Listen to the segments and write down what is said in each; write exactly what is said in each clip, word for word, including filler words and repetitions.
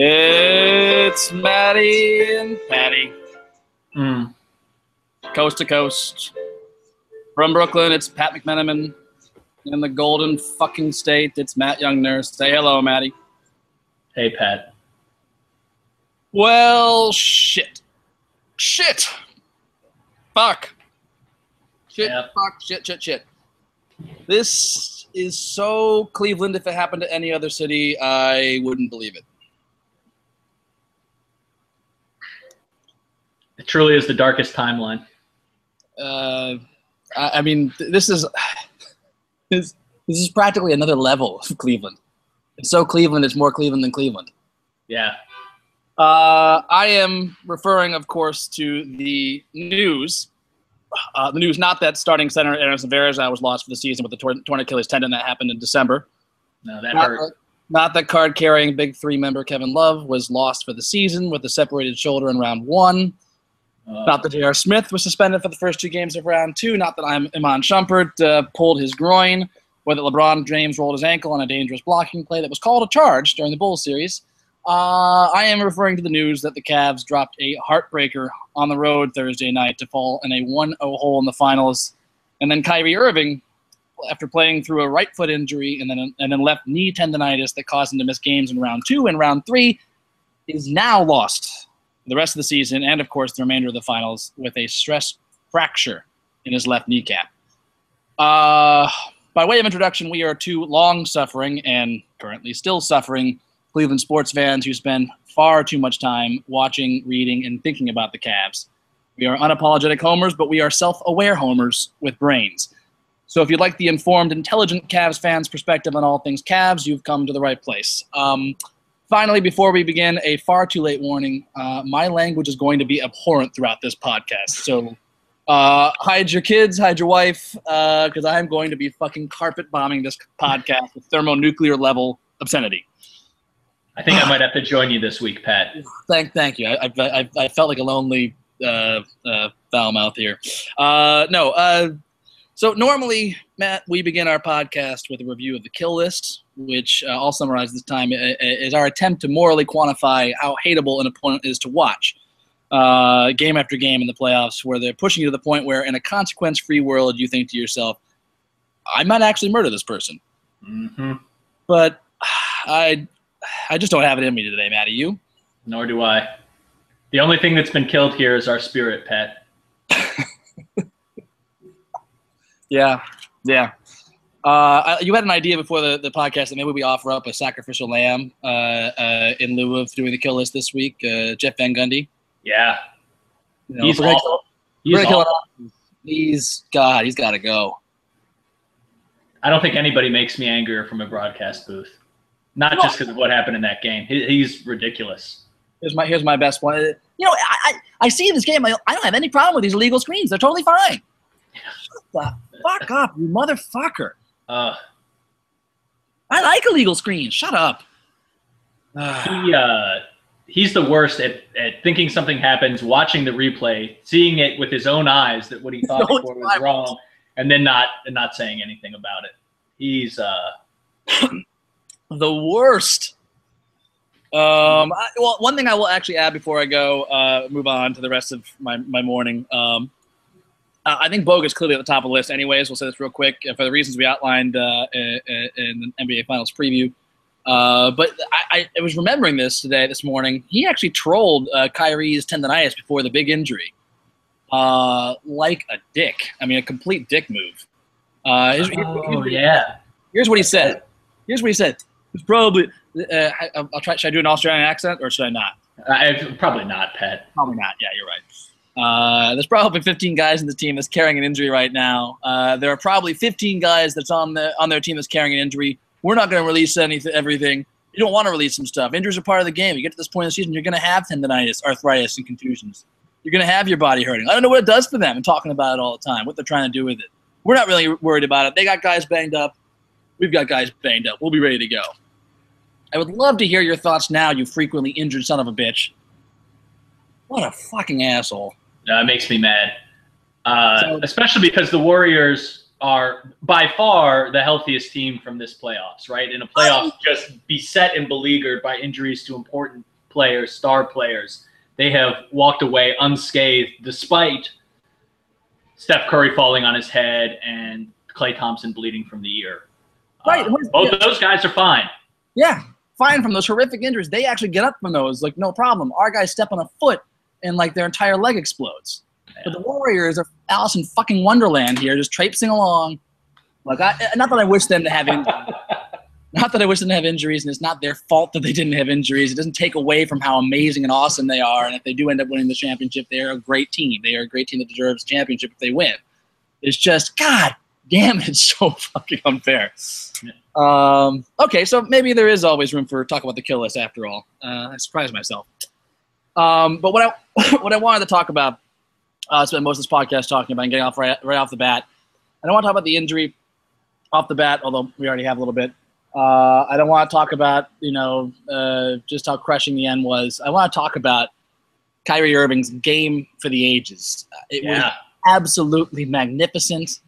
It's Maddie and Patty. Mm. Coast to coast. From Brooklyn, it's Pat McMenamin. In the golden fucking state, it's Matt Youngner. Say hello, Maddie. Hey, Pat. Well, shit. Shit. Fuck. Shit, yeah. Fuck, shit, shit, shit. This is so Cleveland. If it happened to any other city, I wouldn't believe it. It truly is the darkest timeline. Uh, I, I mean, th this is this, this is practically another level of Cleveland. It's so Cleveland, it's more Cleveland than Cleveland. Yeah. Uh, I am referring, of course, to the news. Uh, the news, not that starting center Anderson Varejao was lost for the season with the torn, torn Achilles tendon that happened in December. No, that not, hurt. Uh, not that card-carrying Big Three member Kevin Love was lost for the season with a separated shoulder in round one. Uh, Not that J R Smith was suspended for the first two games of round two. Not that I'm Iman Shumpert uh, pulled his groin. Or that LeBron James rolled his ankle on a dangerous blocking play that was called a charge during the Bulls series. Uh, I am referring to the news that the Cavs dropped a heartbreaker on the road Thursday night to fall in a one oh hole in the finals. And then Kyrie Irving, after playing through a right foot injury and then, and then left knee tendonitis that caused him to miss games in round two and round three, is now lost the rest of the season, and, of course, the remainder of the finals with a stress fracture in his left kneecap. Uh, by way of introduction, we are two long-suffering and currently still suffering Cleveland sports fans who spend far too much time watching, reading, and thinking about the Cavs. We are unapologetic homers, but we are self-aware homers with brains. So if you'd like the informed, intelligent Cavs fans' perspective on all things Cavs, you've come to the right place. Um... Finally, before we begin, a far too late warning. Uh, my language is going to be abhorrent throughout this podcast. So uh, hide your kids, hide your wife, because uh, I am going to be fucking carpet bombing this podcast with thermonuclear level obscenity. I think I might have to join you this week, Pat. Thank, thank you. I, I, I felt like a lonely uh, uh, foul mouth here. Uh, no. Uh, so normally, Matt, we begin our podcast with a review of the kill list, which uh, I'll summarize this time, is our attempt to morally quantify how hateable an opponent is to watch uh, game after game in the playoffs, where they're pushing you to the point where, in a consequence-free world, you think to yourself, I might actually murder this person. Mm-hmm. But I, I just don't have it in me today, Matty. You? Nor do I. The only thing that's been killed here is our spirit, Pat. Yeah, yeah. Uh, you had an idea before the, the podcast that maybe we offer up a sacrificial lamb uh, uh, in lieu of doing the kill list this week, uh, Jeff Van Gundy. Yeah. You know, he's awful. He's, he's God, he's got to go. I don't think anybody makes me angrier from a broadcast booth. Not no. just because of what happened in that game. He, he's ridiculous. Here's my, here's my best one. You know, I, I, I see this game. I, I don't have any problem with these illegal screens. They're totally fine. Shut the fuck up, you motherfucker. Uh, I like illegal screens. Shut up. Uh, he, uh, he's the worst at, at thinking something happens, watching the replay, seeing it with his own eyes that what he thought before was wrong, and then not and not saying anything about it. He's uh, the worst. Um, I, well, one thing I will actually add before I go uh, move on to the rest of my, my morning. Um, Uh, I think Bogut's clearly at the top of the list anyways. We'll say this real quick uh, for the reasons we outlined uh, in, in the N B A Finals preview. Uh, but I, I was remembering this today, this morning. He actually trolled uh, Kyrie's tendonitis before the big injury. Uh, like a dick. I mean, a complete dick move. Uh, here's, oh, here's, yeah. Here's what he said. Here's what he said. It's probably uh, – I'll try. Should I do an Australian accent or should I not? Uh, probably not, Pat. Probably not. Yeah, you're right. Uh, there's probably fifteen guys in the team that's carrying an injury right now. Uh, there are probably fifteen guys that's on the on their team that's carrying an injury. We're not going to release anything. Everything. You don't want to release some stuff. Injuries are part of the game. You get to this point in the season, you're going to have tendonitis, arthritis, and contusions. you're going to have your body hurting. I don't know what it does for them and talking about it all the time, what they're trying to do with it. We're not really worried about it. They got guys banged up. We've got guys banged up. We'll be ready to go. I would love to hear your thoughts now, you frequently injured son of a bitch. What a fucking asshole. No, it makes me mad. Uh, so, especially because the Warriors are by far the healthiest team from this playoffs, right? In a playoff just beset and beleaguered by injuries to important players, star players. They have walked away unscathed despite Steph Curry falling on his head and Klay Thompson bleeding from the ear. Right. Uh, both of those guys are fine. Yeah, fine from those horrific injuries. They actually get up from those, like, no problem. Our guys step on a foot and, like, their entire leg explodes. Yeah. But the Warriors are Alice in fucking Wonderland here, just traipsing along. Like, I, not that I wish them to have injuries. Not that I wish them to have injuries, and it's not their fault that they didn't have injuries. It doesn't take away from how amazing and awesome they are, and if they do end up winning the championship, they are a great team. They are a great team that deserves a championship if they win. It's just, God damn, it's so fucking unfair. Yeah. Um, okay, so maybe there is always room for talk about the kill list after all. Uh, I surprised myself. Um, but what I, what I wanted to talk about, I uh, spent most of this podcast talking about and getting off right, right off the bat. I don't want to talk about the injury off the bat, although we already have a little bit. Uh, I don't want to talk about, you know, uh, just how crushing the end was. I want to talk about Kyrie Irving's game for the ages. It yeah. was absolutely magnificent.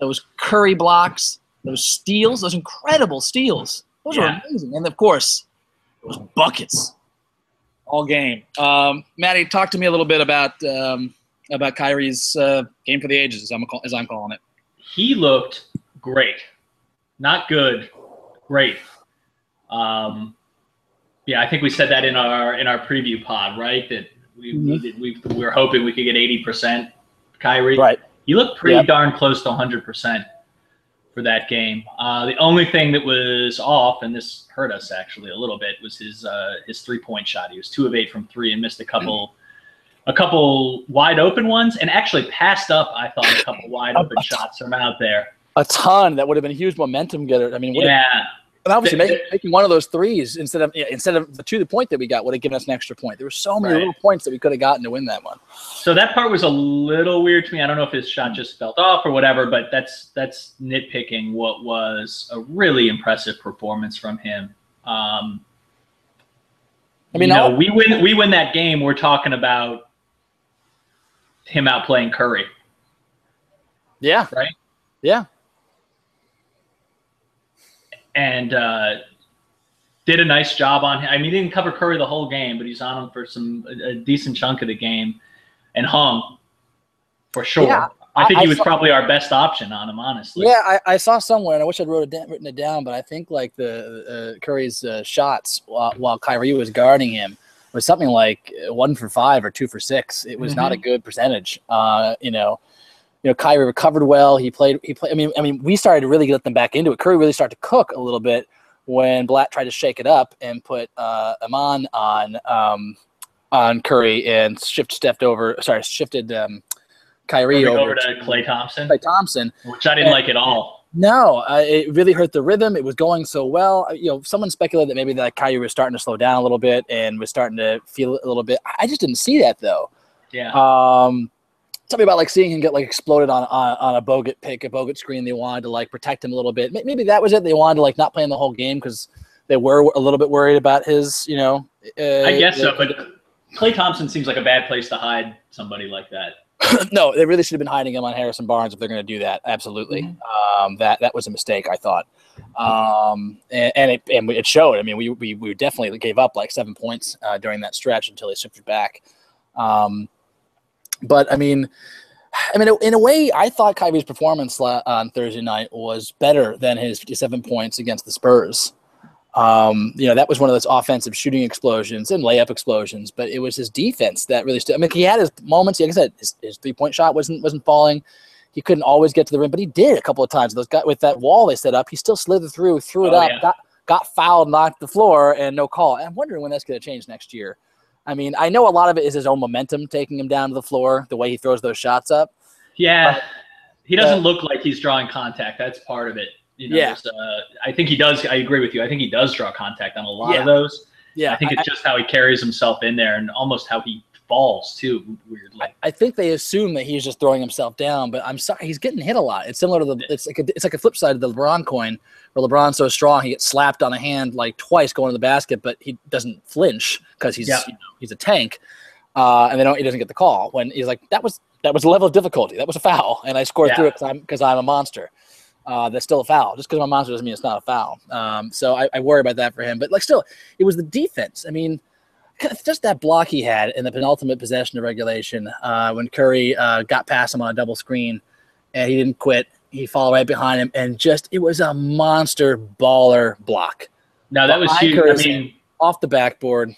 Those Curry blocks, those steals, those incredible steals. Those yeah. were amazing. And, of course, those buckets all game. Um, Matty, talk to me a little bit about um, – about Kyrie's uh, game for the ages, as I'm, call as I'm calling it. He looked great. Not good, great. Um, yeah, I think we said that in our in our preview pod, right? That we mm-hmm. we, did, we, we were hoping we could get eighty percent Kyrie. Right. He looked pretty yep. darn close to one hundred percent for that game. Uh, the only thing that was off, and this hurt us actually a little bit, was his uh, his three-point shot. He was two of eight from three and missed a couple mm-hmm. a couple wide open ones, and actually passed up, I thought, a couple wide open shots from out there. A ton. That would have been a huge momentum getter. I mean, yeah. Have, and obviously, the, making, the, making one of those threes instead of yeah, instead of the two the point that we got would have given us an extra point. There were so many right. little points that we could have gotten to win that one. So that part was a little weird to me. I don't know if his shot just felt off or whatever, but that's that's nitpicking what was a really impressive performance from him. Um, I mean, you know, we win we win that game. We're talking about him out playing Curry. Yeah. Right? Yeah. And uh, did a nice job on him. I mean, he didn't cover Curry the whole game, but he's on him for some a, a decent chunk of the game and hung for sure. Yeah, I think I, he was I saw, probably our best option on him, honestly. Yeah, I, I saw somewhere, and I wish I'd wrote it down, written it down, but I think like the uh, Curry's uh, shots while, while Kyrie was guarding him was something like one for five or two for six. It was mm-hmm. not a good percentage. Uh, you know, you know, Kyrie recovered well. He played. He played. I mean, I mean, we started to really get them back into it. Curry really started to cook a little bit when Blatt tried to shake it up and put uh, Iman on um, on Curry and shift stepped over. Sorry, shifted um, Kyrie over, over to, to Klay Thompson. Klay Thompson, which I didn't and, like at all. No, uh, it really hurt the rhythm. It was going so well. You know, someone speculated that maybe that Kyrie was starting to slow down a little bit and was starting to feel a little bit. I just didn't see that though. Yeah. Um, something about like seeing him get like exploded on on, on a Bogut pick, a Bogut screen. They wanted to like protect him a little bit. Maybe that was it. They wanted to like not play him the whole game because they were a little bit worried about his. You know. Uh, I guess so, but Klay Thompson seems like a bad place to hide somebody like that. No, they really should have been hiding him on Harrison Barnes if they're going to do that. Absolutely. Mm-hmm. um, that that was a mistake, I thought, um, and, and it and it showed. I mean, we we, we definitely gave up like seven points uh, during that stretch until they shifted back. Um, but I mean, I mean, in a way, I thought Kyrie's performance on Thursday night was better than his fifty-seven points against the Spurs. Um, you know, that was one of those offensive shooting explosions and layup explosions, but it was his defense that really stood. I mean, he had his moments. Like I said, his, his three-point shot wasn't wasn't falling. He couldn't always get to the rim, but he did a couple of times. Those guys, with that wall they set up, he still slithered through, threw it oh, up, yeah. got, got fouled, knocked the floor, and no call. I'm wondering when that's going to change next year. I mean, I know a lot of it is his own momentum taking him down to the floor, the way he throws those shots up. Yeah, but he doesn't uh, look like he's drawing contact. That's part of it. You know, yeah, uh, I think he does. I agree with you. I think he does draw contact on a lot yeah. of those. Yeah, I think it's I, just how he carries himself in there and almost how he balls too. Weirdly, I think they assume that he's just throwing himself down, but I'm sorry, he's getting hit a lot. It's similar to the it's like a, it's like a flip side of the LeBron coin, where LeBron's so strong he gets slapped on the hand like twice going to the basket, but he doesn't flinch because he's yeah. you know, he's a tank, uh, and they don't he doesn't get the call when he's like that was that was a level of difficulty, that was a foul, and I scored yeah. through it because I'm because I'm a monster. Uh, that's still a foul. Just because I'm a monster doesn't mean it's not a foul. Um, so I, I worry about that for him. But like, still, it was the defense. I mean, just that block he had in the penultimate possession of regulation uh, when Curry uh, got past him on a double screen, and he didn't quit. He followed right behind him, and just it was a monster baller block. No, that was huge. I mean, off the backboard.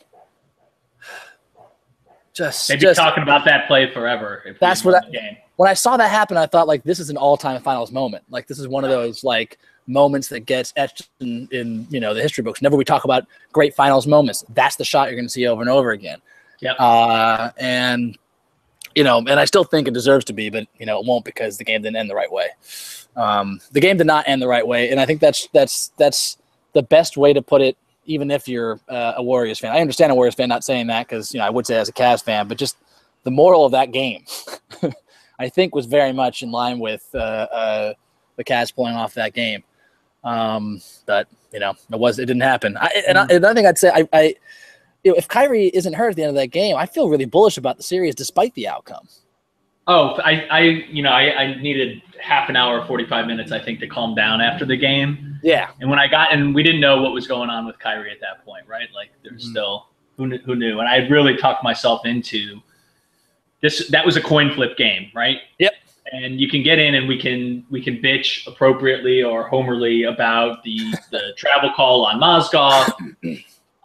Just they'd be talking about that play forever. If that's what. I, When I saw that happen, I thought, like, this is an all-time finals moment. Like, this is one of those, like, moments that gets etched in, in you know, the history books. Whenever we talk about great finals moments, that's the shot you're going to see over and over again. Yep. Uh, and, you know, and I still think it deserves to be, but, you know, it won't because the game didn't end the right way. Um, the game did not end the right way, and I think that's that's that's the best way to put it, even if you're uh, a Warriors fan. I understand a Warriors fan not saying that because, you know, I would say as a Cavs fan, but just the moral of that game. I think was very much in line with uh, uh, the Cavs pulling off that game, um, but you know it was it didn't happen. I, and mm. I, another thing I'd say, I, I you know, if Kyrie isn't hurt at the end of that game, I feel really bullish about the series despite the outcome. Oh, I, I you know I, I needed half an hour, forty-five minutes, I think, to calm down after the game. Yeah. And when I got and we didn't know what was going on with Kyrie at that point, right? Like there's mm. still who knew, who knew, and I really talked myself into. This that was a coin flip game, right? Yep. And you can get in, and we can we can bitch appropriately or homerly about the the travel call on Mozgov.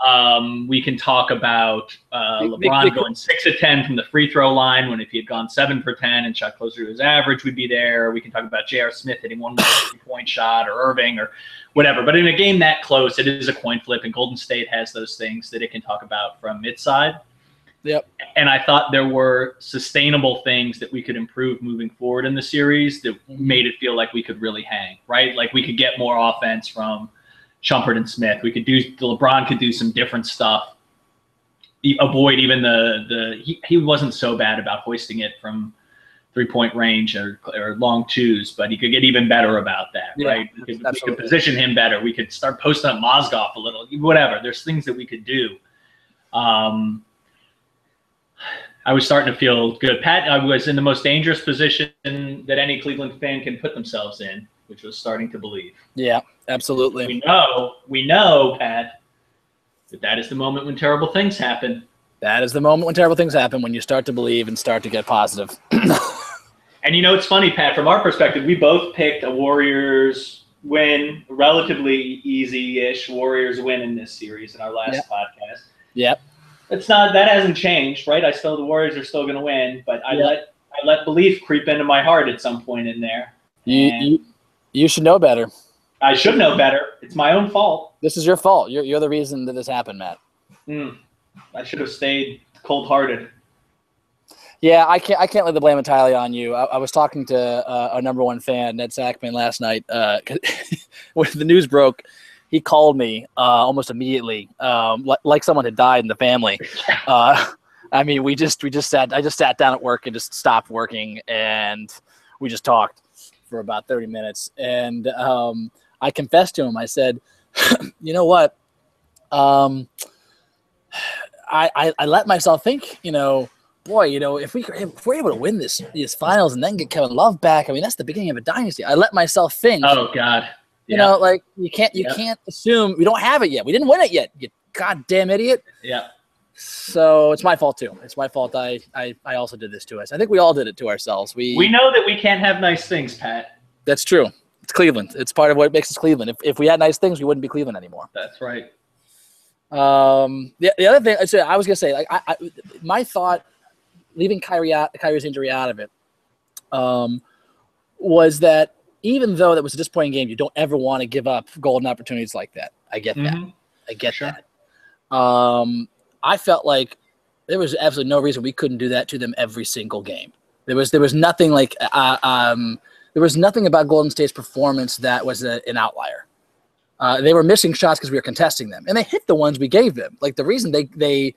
Um, we can talk about uh, LeBron going six of ten from the free throw line. When if he had gone seven for ten and shot closer to his average, we'd be there. We can talk about J R Smith hitting one more three point shot or Irving or whatever. But in a game that close, it is a coin flip, and Golden State has those things that it can talk about from its side. Yep. And I thought there were sustainable things that we could improve moving forward in the series that made it feel like we could really hang, right? Like we could get more offense from Shumpert and Smith. We could do LeBron could do some different stuff. He, avoid even the the he, he wasn't so bad about hoisting it from three-point range or, or long twos, but he could get even better about that, yeah, right? We could, we could position him better. We could start posting up Mozgov a little, whatever. There's things that we could do. Um, I was starting to feel good. Pat, I was in the most dangerous position that any Cleveland fan can put themselves in, which was starting to believe. Yeah, absolutely. We know, we know, Pat, that that is the moment when terrible things happen. That is the moment when terrible things happen, when you start to believe and start to get positive. And you know, it's funny, Pat, from our perspective, we both picked a Warriors win, relatively easy-ish Warriors win in this series in our last yep. podcast. Yep. It's not that hasn't changed, right? I still the Warriors are still going to win, but I yeah. let I let belief creep into my heart at some point in there. You, you you should know better. I should know better. It's my own fault. This is your fault. You're you're the reason that this happened, Matt. Mm. I should have stayed cold-hearted. Yeah, I can't I can't lay the blame entirely on you. I, I was talking to uh, our number one fan, Ned Sackman, last night uh, when the news broke. He called me uh, almost immediately, um, li like someone had died in the family. Uh, I mean, we just we just sat. I just sat down at work and just stopped working, and we just talked for about thirty minutes. And um, I confessed to him. I said, "You know what? Um, I, I I let myself think. You know, boy, you know, if we if we're able to win this these finals and then get Kevin Love back, I mean, that's the beginning of a dynasty. I let myself think. Oh God." You yeah. know, like you can't, you yeah. can't assume we don't have it yet. We didn't win it yet. You goddamn idiot. Yeah. So it's my fault too. It's my fault. I, I, I also did this to us. I think we all did it to ourselves. We we know that we can't have nice things, Pat. That's true. It's Cleveland. It's part of what makes us Cleveland. If if we had nice things, we wouldn't be Cleveland anymore. That's right. Um. The the other thing I so I was gonna say, like I, I my thought, leaving Kyrie out, Kyrie's injury out of it, um, was that. Even though that was a disappointing game, you don't ever want to give up golden opportunities like that. I get that. Mm-hmm. I get sure. that. Um, I felt like there was absolutely no reason we couldn't do that to them every single game. There was there was nothing like uh, um, there was nothing about Golden State's performance that was a, an outlier. Uh, they were missing shots because we were contesting them, and they hit the ones we gave them. Like the reason they they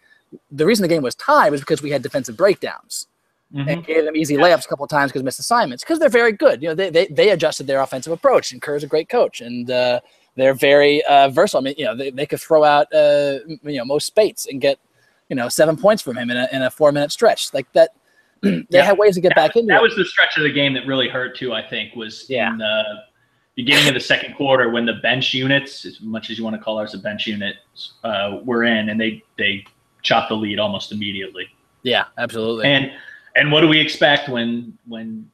the reason the game was tied was because we had defensive breakdowns mm-hmm. and gave them easy layups a couple of times because missed assignments, because they're very good. You know, they, they, they adjusted their offensive approach, and Kerr's a great coach, and uh, they're very uh, versatile. I mean, you know, they, they could throw out, uh, you know, Mo Speights and get, you know, seven points from him in a, in a four-minute stretch. Like that, they yeah. had ways to get that, back in there. That was the stretch of the game that really hurt, too, I think, was yeah. in the beginning of the second quarter when the bench units, as much as you want to call ours a bench unit, uh, were in, and they they chopped the lead almost immediately. Yeah, absolutely. And and what do we expect when when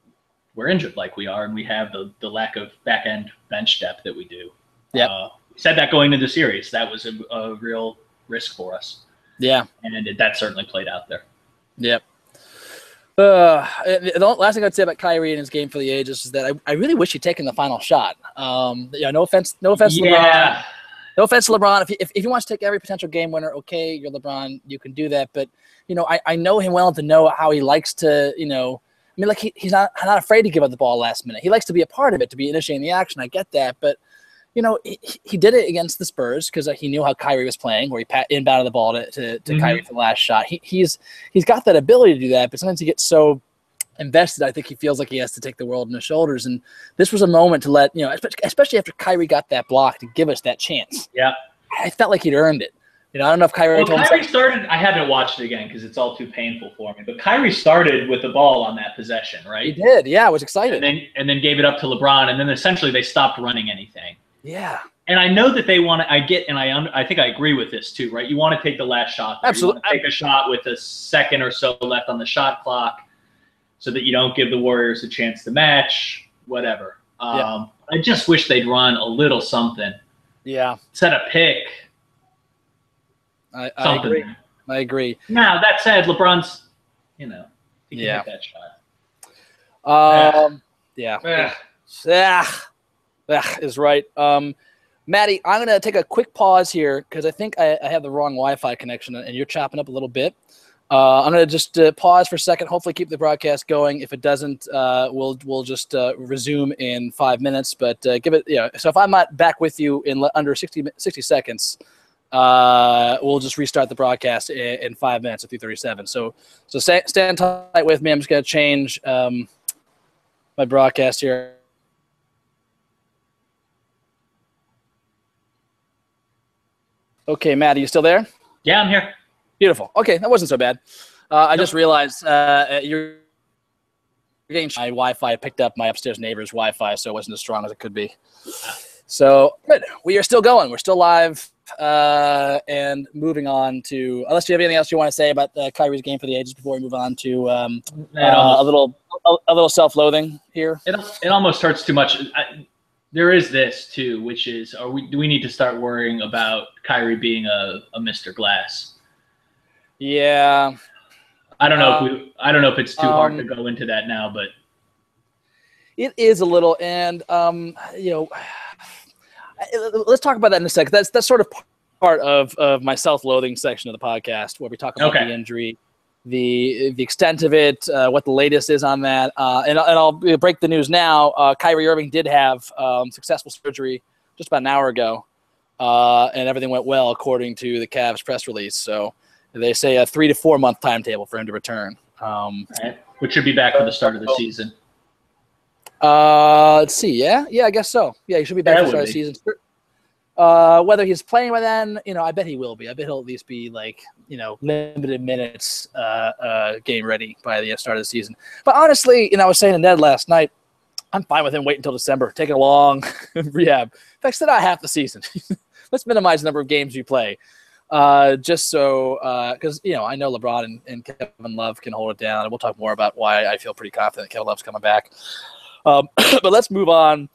we're injured like we are and we have the, the lack of back-end bench depth that we do? Yeah. Uh, we said that going into the series. That was a, a real risk for us. Yeah. And it, that certainly played out there. Yep. Uh, the last thing I'd say about Kyrie and his game for the ages is that I, I really wish he'd taken the final shot. Um, you know, no offense, no offense yeah. to LeBron. No offense to LeBron. If he, if, if he wants to take every potential game winner, okay, you're LeBron, you can do that. But, you know, I, I know him well to know how he likes to, you know, I mean, like he, he's not not afraid to give up the ball last minute. He likes to be a part of it, to be initiating the action. I get that. But, you know, he, he did it against the Spurs because he knew how Kyrie was playing, where he pat, inbounded the ball to, to, to mm-hmm. Kyrie for the last shot. He, he's he's got that ability to do that, but sometimes he gets so invested, I think he feels like he has to take the world on his shoulders. And this was a moment to let, you know, especially after Kyrie got that block, to give us that chance. Yeah. I felt like he'd earned it. You know, I don't know if Kyrie well, told Kyrie himself. started – I haven't watched it again because it's all too painful for me. But Kyrie started with the ball on that possession, right? He did, yeah. I was excited. And then, and then gave it up to LeBron, and then essentially they stopped running anything. Yeah. And I know that they want to, I get, and I I think I agree with this too, right? You want to take the last shot. There. Absolutely. You want to take a shot with a second or so left on the shot clock so that you don't give the Warriors a chance to match, whatever. Um, yeah. I just wish they'd run a little something. Yeah. Set a pick. I, I agree. I agree. Now, that said, LeBron's, you know, he can yeah. make that shot. Um, yeah. Yeah. Yeah. That is right. Um, Maddie, I'm going to take a quick pause here because I think I, I have the wrong Wi-Fi connection and you're chopping up a little bit. Uh, I'm going to just uh, pause for a second, hopefully keep the broadcast going. If it doesn't, uh, we'll we'll just uh, resume in five minutes. But uh, give it, you know, so if I'm not back with you in under sixty, sixty seconds, uh, we'll just restart the broadcast in, in five minutes at three thirty-seven. So, so stay, stand tight with me. I'm just going to change um, my broadcast here. Okay, Matt, are you still there? Yeah, I'm here. Beautiful. Okay, that wasn't so bad. Uh, I nope. just realized uh, you're getting my Wi-Fi. I picked up my upstairs neighbor's Wi-Fi, so it wasn't as strong as it could be. So, good. We are still going. We're still live uh, and moving on to – unless you have anything else you want to say about uh, Kyrie's game for the ages before we move on to um, uh, almost, a little a, a little self-loathing here. It, it almost hurts too much. I, There is this too, which is, are we do we need to start worrying about Kyrie being a, a Mister Glass? Yeah, I don't know um, if we I don't know if it's too um, hard to go into that now, but it is a little. And um, you know, let's talk about that in a sec. That's that's sort of part of of my self-loathing section of the podcast where we talk about okay. the injury. The the extent of it, uh, what the latest is on that, uh, and, and I'll break the news now. Uh, Kyrie Irving did have um, successful surgery just about an hour ago, uh, and everything went well according to the Cavs press release. So they say a three to four month timetable for him to return, um, right. which should be back for the start of the season. Uh, let's see. Yeah, yeah, I guess so. Yeah, he should be back for the start of the season. Uh, whether he's playing by then, you know, I bet he will be. I bet he'll at least be like, you know, limited minutes, uh, uh, game ready by the start of the season. But honestly, you know, I was saying to Ned last night, I'm fine with him waiting until December, taking a long rehab. In fact, sit out half the season. Let's minimize the number of games you play, uh, just so because uh, you know I know LeBron and, and Kevin Love can hold it down, and we'll talk more about why I feel pretty confident that Kevin Love's coming back. Um, but let's move on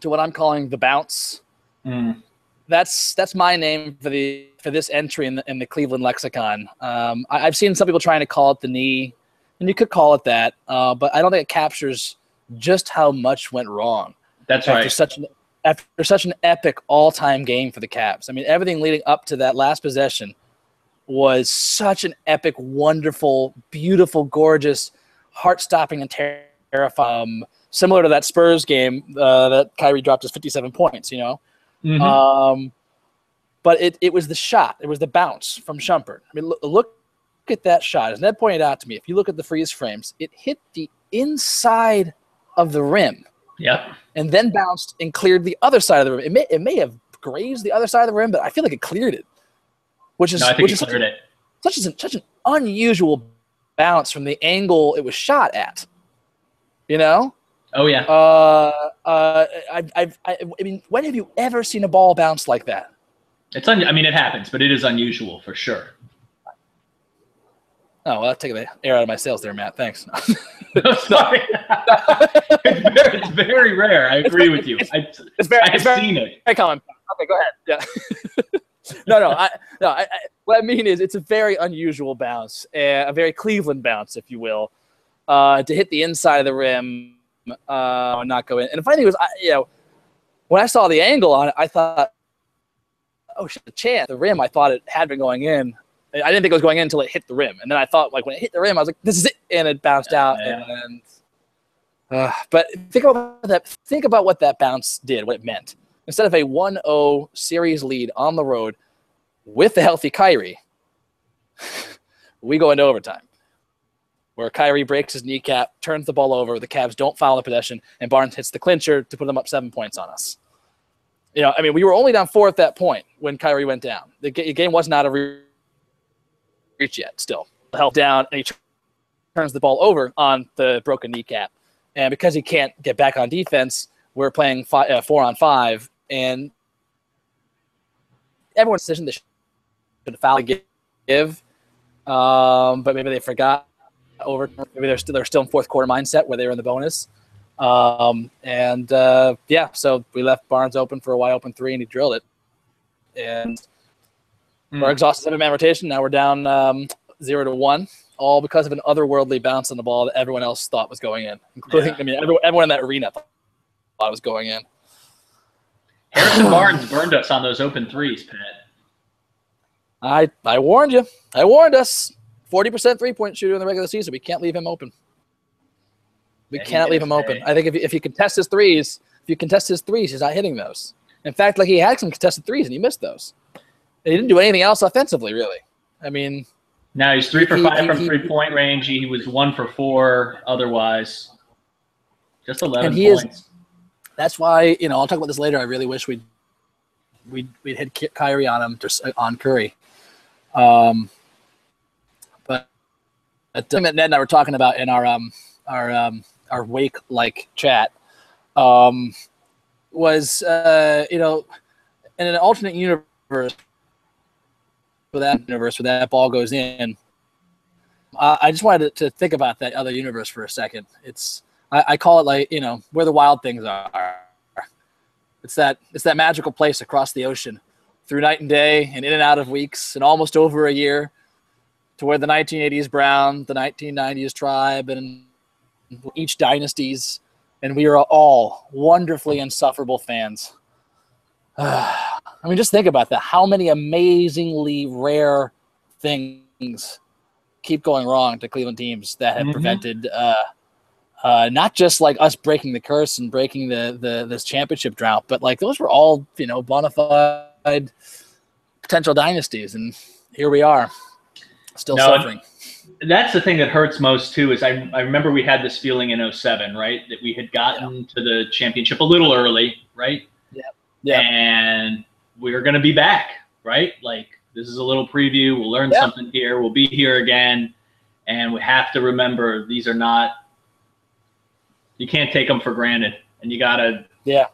to what I'm calling the bounce. Mm. That's that's my name for the for this entry in the, in the Cleveland lexicon. Um, I, I've seen some people trying to call it the knee, and you could call it that, uh, but I don't think it captures just how much went wrong. That's after right. Such an, after such an epic all-time game for the Cavs. I mean, everything leading up to that last possession was such an epic, wonderful, beautiful, gorgeous, heart-stopping and terrifying. Um, similar to that Spurs game uh, that Kyrie dropped his fifty-seven points, you know. Mm-hmm. Um, But it, it was the shot. It was the bounce from Shumpert. I mean, look, look at that shot. As Ned pointed out to me, if you look at the freeze frames, it hit the inside of the rim. Yep. And then bounced and cleared the other side of the rim. It may, it may have grazed the other side of the rim, but I feel like it cleared it. Which is, no, I think which is cleared such, it. Such, as an, such an unusual bounce from the angle it was shot at. You know? Oh, yeah. Uh, uh, I, I, I, I mean, when have you ever seen a ball bounce like that? It's un I mean, it happens, but it is unusual for sure. Oh, well, I'll take the air out of my sails there, Matt. Thanks. No, sorry. it's, very, it's very rare. I agree it's, with you. It's, I, it's very, I have it's very, seen it. Very common. Okay, go ahead. Yeah. no, no. I, no I, I, what I mean is it's a very unusual bounce, uh, a very Cleveland bounce, if you will, uh, to hit the inside of the rim uh, and not go in. And the funny thing was, I, you know, when I saw the angle on it, I thought, oh, shit, the chance. The rim, I thought it had been going in. I didn't think it was going in until it hit the rim. And then I thought, like, when it hit the rim, I was like, this is it. And it bounced yeah, out. Yeah. And, uh, but think about that. Think about what that bounce did, what it meant. Instead of a one oh series lead on the road with a healthy Kyrie, we go into overtime where Kyrie breaks his kneecap, turns the ball over, the Cavs don't foul the possession, and Barnes hits the clincher to put them up seven points on us. You know, I mean, we were only down four at that point when Kyrie went down. The game was not a re reach yet still. Held down, and he turns the ball over on the broken kneecap. And because he can't get back on defense, we're playing five, uh, four on five, and everyone's decision they should foul give, um, but maybe they forgot over. Maybe they're still, they're still in fourth quarter mindset where they were in the bonus. Um, and, uh, yeah, so we left Barnes open for a wide open three, and he drilled it. And mm. we're exhausted seven-man rotation. Now we're down um, zero to one, all because of an otherworldly bounce on the ball that everyone else thought was going in, including yeah. I mean, everyone, everyone in that arena thought it was going in. Harrison Barnes burned us on those open threes, Pat. I, I warned you. I warned us. forty percent three-point shooter in the regular season. We can't leave him open. We and cannot leave him open. I think if you, if you contest his threes, if you contest his threes, he's not hitting those. In fact, like he had some contested threes and he missed those. And he didn't do anything else offensively, really. I mean, now he's three for he, five he, from he, three-point range. He was one for four otherwise. Just eleven and he points. Is, that's why you know I'll talk about this later. I really wish we we we had Kyrie on him on Curry. Um, but at the time Ned and I were talking about in our um our um. our wake-like chat, um, was, uh, you know, in an alternate universe, for that universe where that ball goes in, I, I just wanted to, to think about that other universe for a second. It's, I, I call it like, you know, where the wild things are. It's that, it's that magical place across the ocean through night and day and in and out of weeks and almost over a year to where the nineteen eighties Brown, the nineteen nineties Tribe, and each dynasties, and we are all wonderfully insufferable fans. I mean, just think about that. How many amazingly rare things keep going wrong to Cleveland teams that have mm-hmm. prevented uh, uh, not just like us breaking the curse and breaking the, the this championship drought, but like those were all, you know, bona fide potential dynasties. And here we are still no, suffering. That's the thing that hurts most, too, is I, I remember we had this feeling in oh seven, right, that we had gotten yeah. to the championship a little early, right? Yeah. yeah. And we were going to be back, right? Like, this is a little preview. We'll learn yeah. something here. We'll be here again. And we have to remember these are not – you can't take them for granted. And you got to yeah.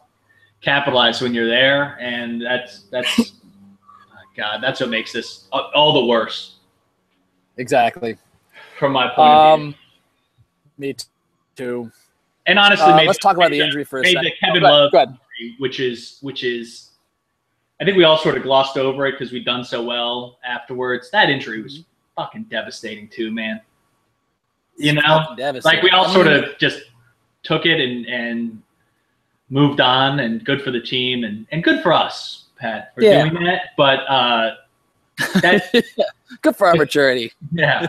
capitalize when you're there. And that's – that's God, that's what makes this all the worse. Exactly. From my point um, of view. Me too. And honestly, uh, maybe let's talk about the injury for a second. The Kevin Love, which is, which is, I think we all sort of glossed over it because we'd done so well afterwards. That injury was fucking devastating too, man. You know, like we all sort of just took it and and moved on, and good for the team and and good for us, Pat, for yeah. doing that. But uh, that's good for our maturity. Yeah.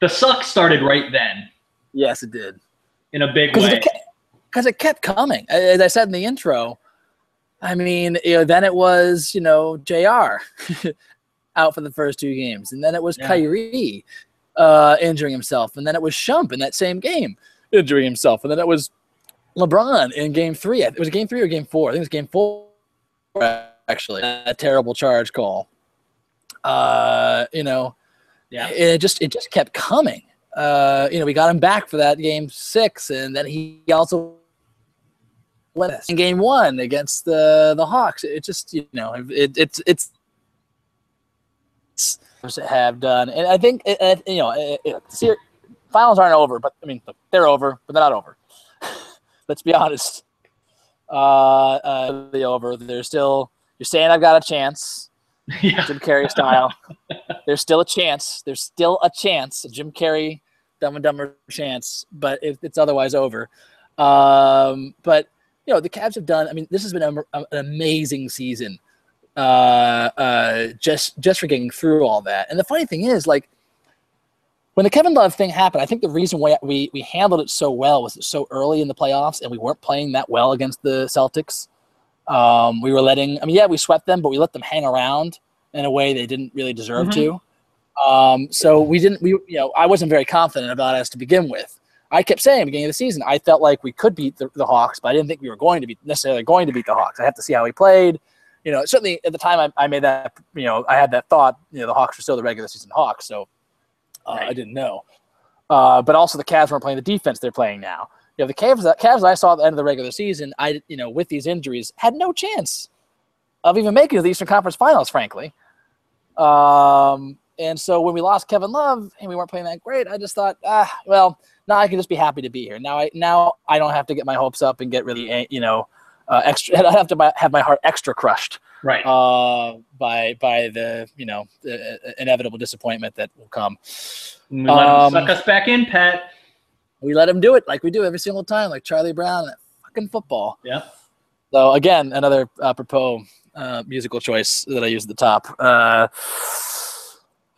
The suck started right then. Yes, it did. In a big way. Because it, it kept coming. As I said in the intro, I mean, you know, then it was, you know, J R out for the first two games. And then it was yeah. Kyrie uh, injuring himself. And then it was Shump in that same game injuring himself. And then it was LeBron in game three. It was game three or game four. I think it was game four, actually. A terrible charge call. Uh, you know, yeah. it just it just kept coming. Uh, you know, we got him back for that game six. And then he also went in game one against the, the Hawks. It just, you know, it, it's it's – have done, and I think it, you know it, it, finals aren't over, but I mean they're over, but they're not over. Let's be honest, uh, uh, they're over. They're still. You're saying I've got a chance, yeah. Jim Carrey style. There's still a chance. There's still a chance. A Jim Carrey, Dumb and Dumber chance, but it, it's otherwise over. Um, but you know the Cavs have done. I mean, this has been a, an amazing season. Uh, uh, just just for getting through all that. And the funny thing is, like, when the Kevin Love thing happened, I think the reason why we, we handled it so well was so early in the playoffs, and we weren't playing that well against the Celtics. Um, we were letting – I mean, yeah, we swept them, but we let them hang around in a way they didn't really deserve mm-hmm. to. Um, so we didn't – we you know, I wasn't very confident about us to begin with. I kept saying at the beginning of the season, I felt like we could beat the, the Hawks, but I didn't think we were going to be necessarily going to beat the Hawks. I have to see how we played. You know, certainly at the time I, I made that, you know, I had that thought, you know, the Hawks were still the regular season Hawks, so uh, right. I didn't know. Uh, but also the Cavs weren't playing the defense they're playing now. You know, the Cavs, the Cavs I saw at the end of the regular season, I, you know, with these injuries, had no chance of even making it to the Eastern Conference Finals, frankly. Um, and so when we lost Kevin Love and we weren't playing that great, I just thought, ah, well, now I can just be happy to be here. Now I, now I don't have to get my hopes up and get really, you know, Uh, extra, I have to have my heart extra crushed, right? Uh, by by the you know the inevitable disappointment that will come. We let um, him suck us back in, Pat. We let him do it like we do every single time, like Charlie Brown at fucking football. Yeah. So again, another apropos uh, musical choice that I used at the top. Uh,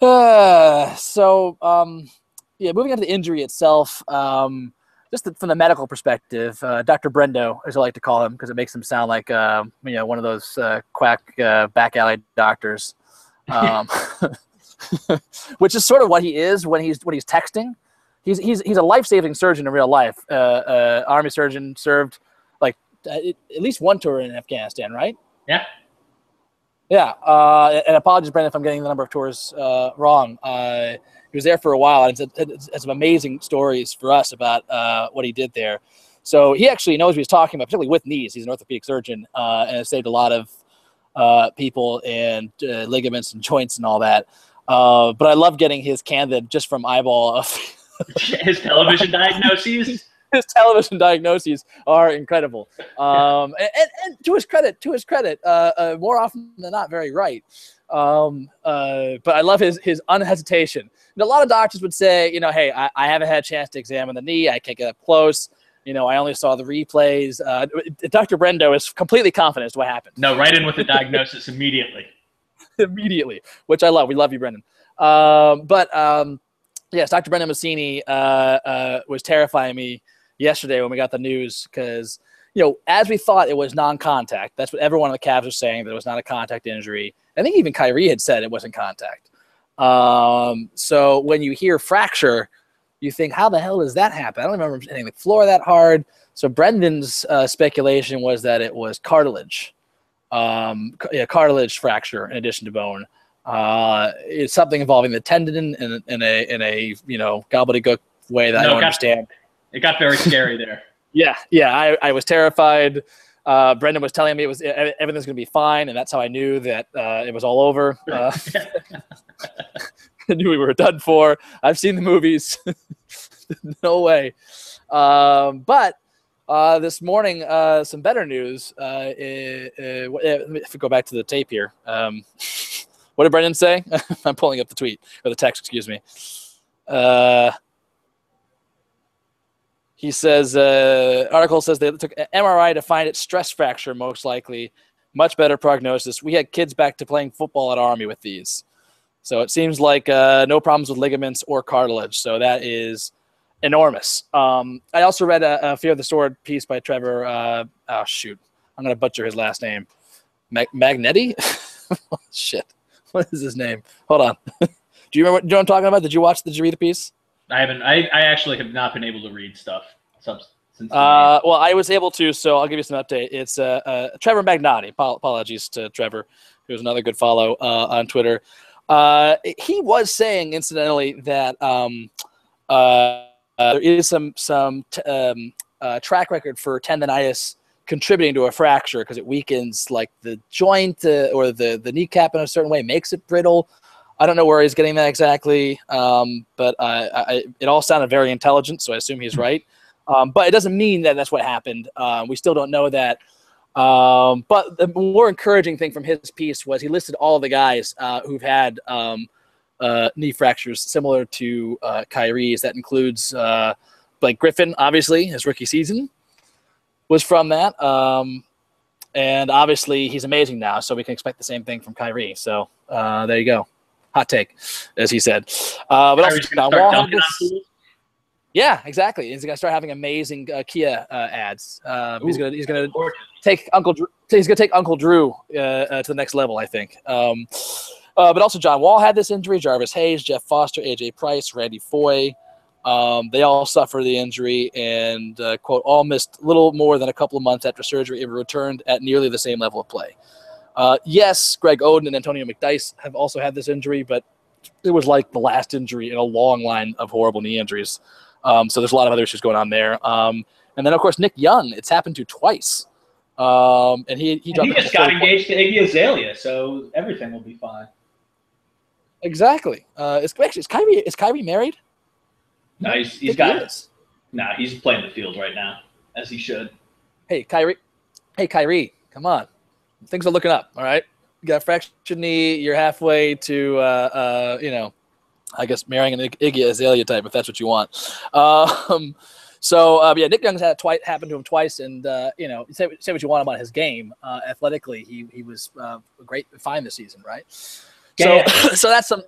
uh, so um, yeah, moving on to the injury itself. Um, Just from the medical perspective, uh, Doctor Brendo, as I like to call him, because it makes him sound like uh, you know one of those uh, quack uh, back alley doctors, um, which is sort of what he is when he's when he's texting. He's he's he's a life saving surgeon in real life. Uh, uh, Army surgeon, served like at least one tour in Afghanistan, right? Yeah, yeah. Uh, and apologies, Brendo, if I'm getting the number of tours uh, wrong. Uh, He was there for a while, and it's had some amazing stories for us about uh, what he did there. So he actually knows what he's talking about, particularly with knees. He's an orthopedic surgeon uh, and has saved a lot of uh, people and uh, ligaments and joints and all that. Uh, but I love getting his candid just from eyeball. Of his television diagnoses? His television diagnoses are incredible. Um, yeah. and, and to his credit, to his credit, uh, uh, more often than not, very right. Um, uh, but I love his, his unhesitation. And a lot of doctors would say, you know, hey, I, I haven't had a chance to examine the knee. I can't get up close. You know, I only saw the replays. Uh, Doctor Brendo is completely confident as to what happened. No, right in with the diagnosis immediately. Immediately, which I love. We love you, Brendan. Um, but, um, yes, Doctor Brendan Massini uh, uh, was terrifying me yesterday when we got the news because, you know, as we thought it was non-contact, that's what everyone in the Cavs was saying, that it was not a contact injury. I think even Kyrie had said it wasn't contact. Um, so when you hear fracture, you think, how the hell does that happen? I don't remember hitting the floor that hard. So Brendan's uh, speculation was that it was cartilage, um, yeah, cartilage fracture in addition to bone. Uh, it's something involving the tendon in, in a in a you know gobbledygook way that no, I don't it got, understand. It got very scary there. yeah, yeah, I, I was terrified. Uh, Brendan was telling me it was everything's going to be fine, and that's how I knew that uh, it was all over. Uh, I knew we were done for. I've seen the movies. No way. Um, but uh, this morning, uh, some better news. Uh, uh, if we go back to the tape here, um, what did Brendan say? I'm pulling up the tweet or the text, excuse me. Uh, He says, uh, article says they took an M R I to find it stress fracture, most likely. Much better prognosis. We had kids back to playing football at Army with these. So it seems like uh, no problems with ligaments or cartilage. So that is enormous. Um, I also read a, a Fear of the Sword piece by Trevor. Uh, oh, shoot. I'm going to butcher his last name. Mag Magnetti? Oh, shit. What is his name? Hold on. Do you remember what, you know what I'm talking about? Did you watch, did you read the piece? I haven't. I, I actually have not been able to read stuff since. Uh, well, I was able to, so I'll give you some update. It's uh, uh, Trevor Magnotti. Apologies to Trevor, who's another good follow uh, on Twitter. Uh, he was saying, incidentally, that um, uh, uh, there is some some t um, uh, track record for tendonitis contributing to a fracture because it weakens like the joint uh, or the the kneecap in a certain way, makes it brittle. I don't know where he's getting that exactly, um, but uh, I, it all sounded very intelligent, so I assume he's right. Um, but it doesn't mean that that's what happened. Uh, we still don't know that. Um, but the more encouraging thing from his piece was he listed all the guys uh, who've had um, uh, knee fractures similar to uh, Kyrie's. That includes uh, Blake Griffin, obviously. His rookie season was from that. Um, and obviously he's amazing now, so we can expect the same thing from Kyrie. So uh, there you go. Hot take, as he said. Uh, but also, yeah, exactly. He's gonna start having amazing uh, Kia uh, ads. Uh, Ooh, he's gonna he's gonna take Uncle Drew, he's gonna take Uncle Drew uh, uh, to the next level, I think. Um, uh, but also, John Wall had this injury. Jarvis Hayes, Jeff Foster, A J Price, Randy Foye, um, they all suffered the injury and uh, quote all missed little more than a couple of months after surgery and returned at nearly the same level of play. Uh, yes, Greg Oden and Antonio McDyess have also had this injury, but it was like the last injury in a long line of horrible knee injuries. Um, so there's a lot of other issues going on there. Um, and then, of course, Nick Young. It's happened to twice. Um, and he he, and he just got engaged to Iggy Azalea, so everything will be fine. Exactly. Uh, is, actually, is, Kyrie, is Kyrie married? No, he's, he's got it. No, he's playing the field right now, as he should. Hey, Kyrie. Hey, Kyrie, come on. Things are looking up, all right? You got a fractured knee. You're halfway to, uh, uh, you know, I guess marrying an Iggy Azalea type, if that's what you want. Um, so, uh, yeah, Nick Young's had it twice, happened to him twice, and, uh, you know, say, say what you want about his game. Uh, athletically, he, he was uh, great fine this season, right? Yeah, so, yeah. so that's some,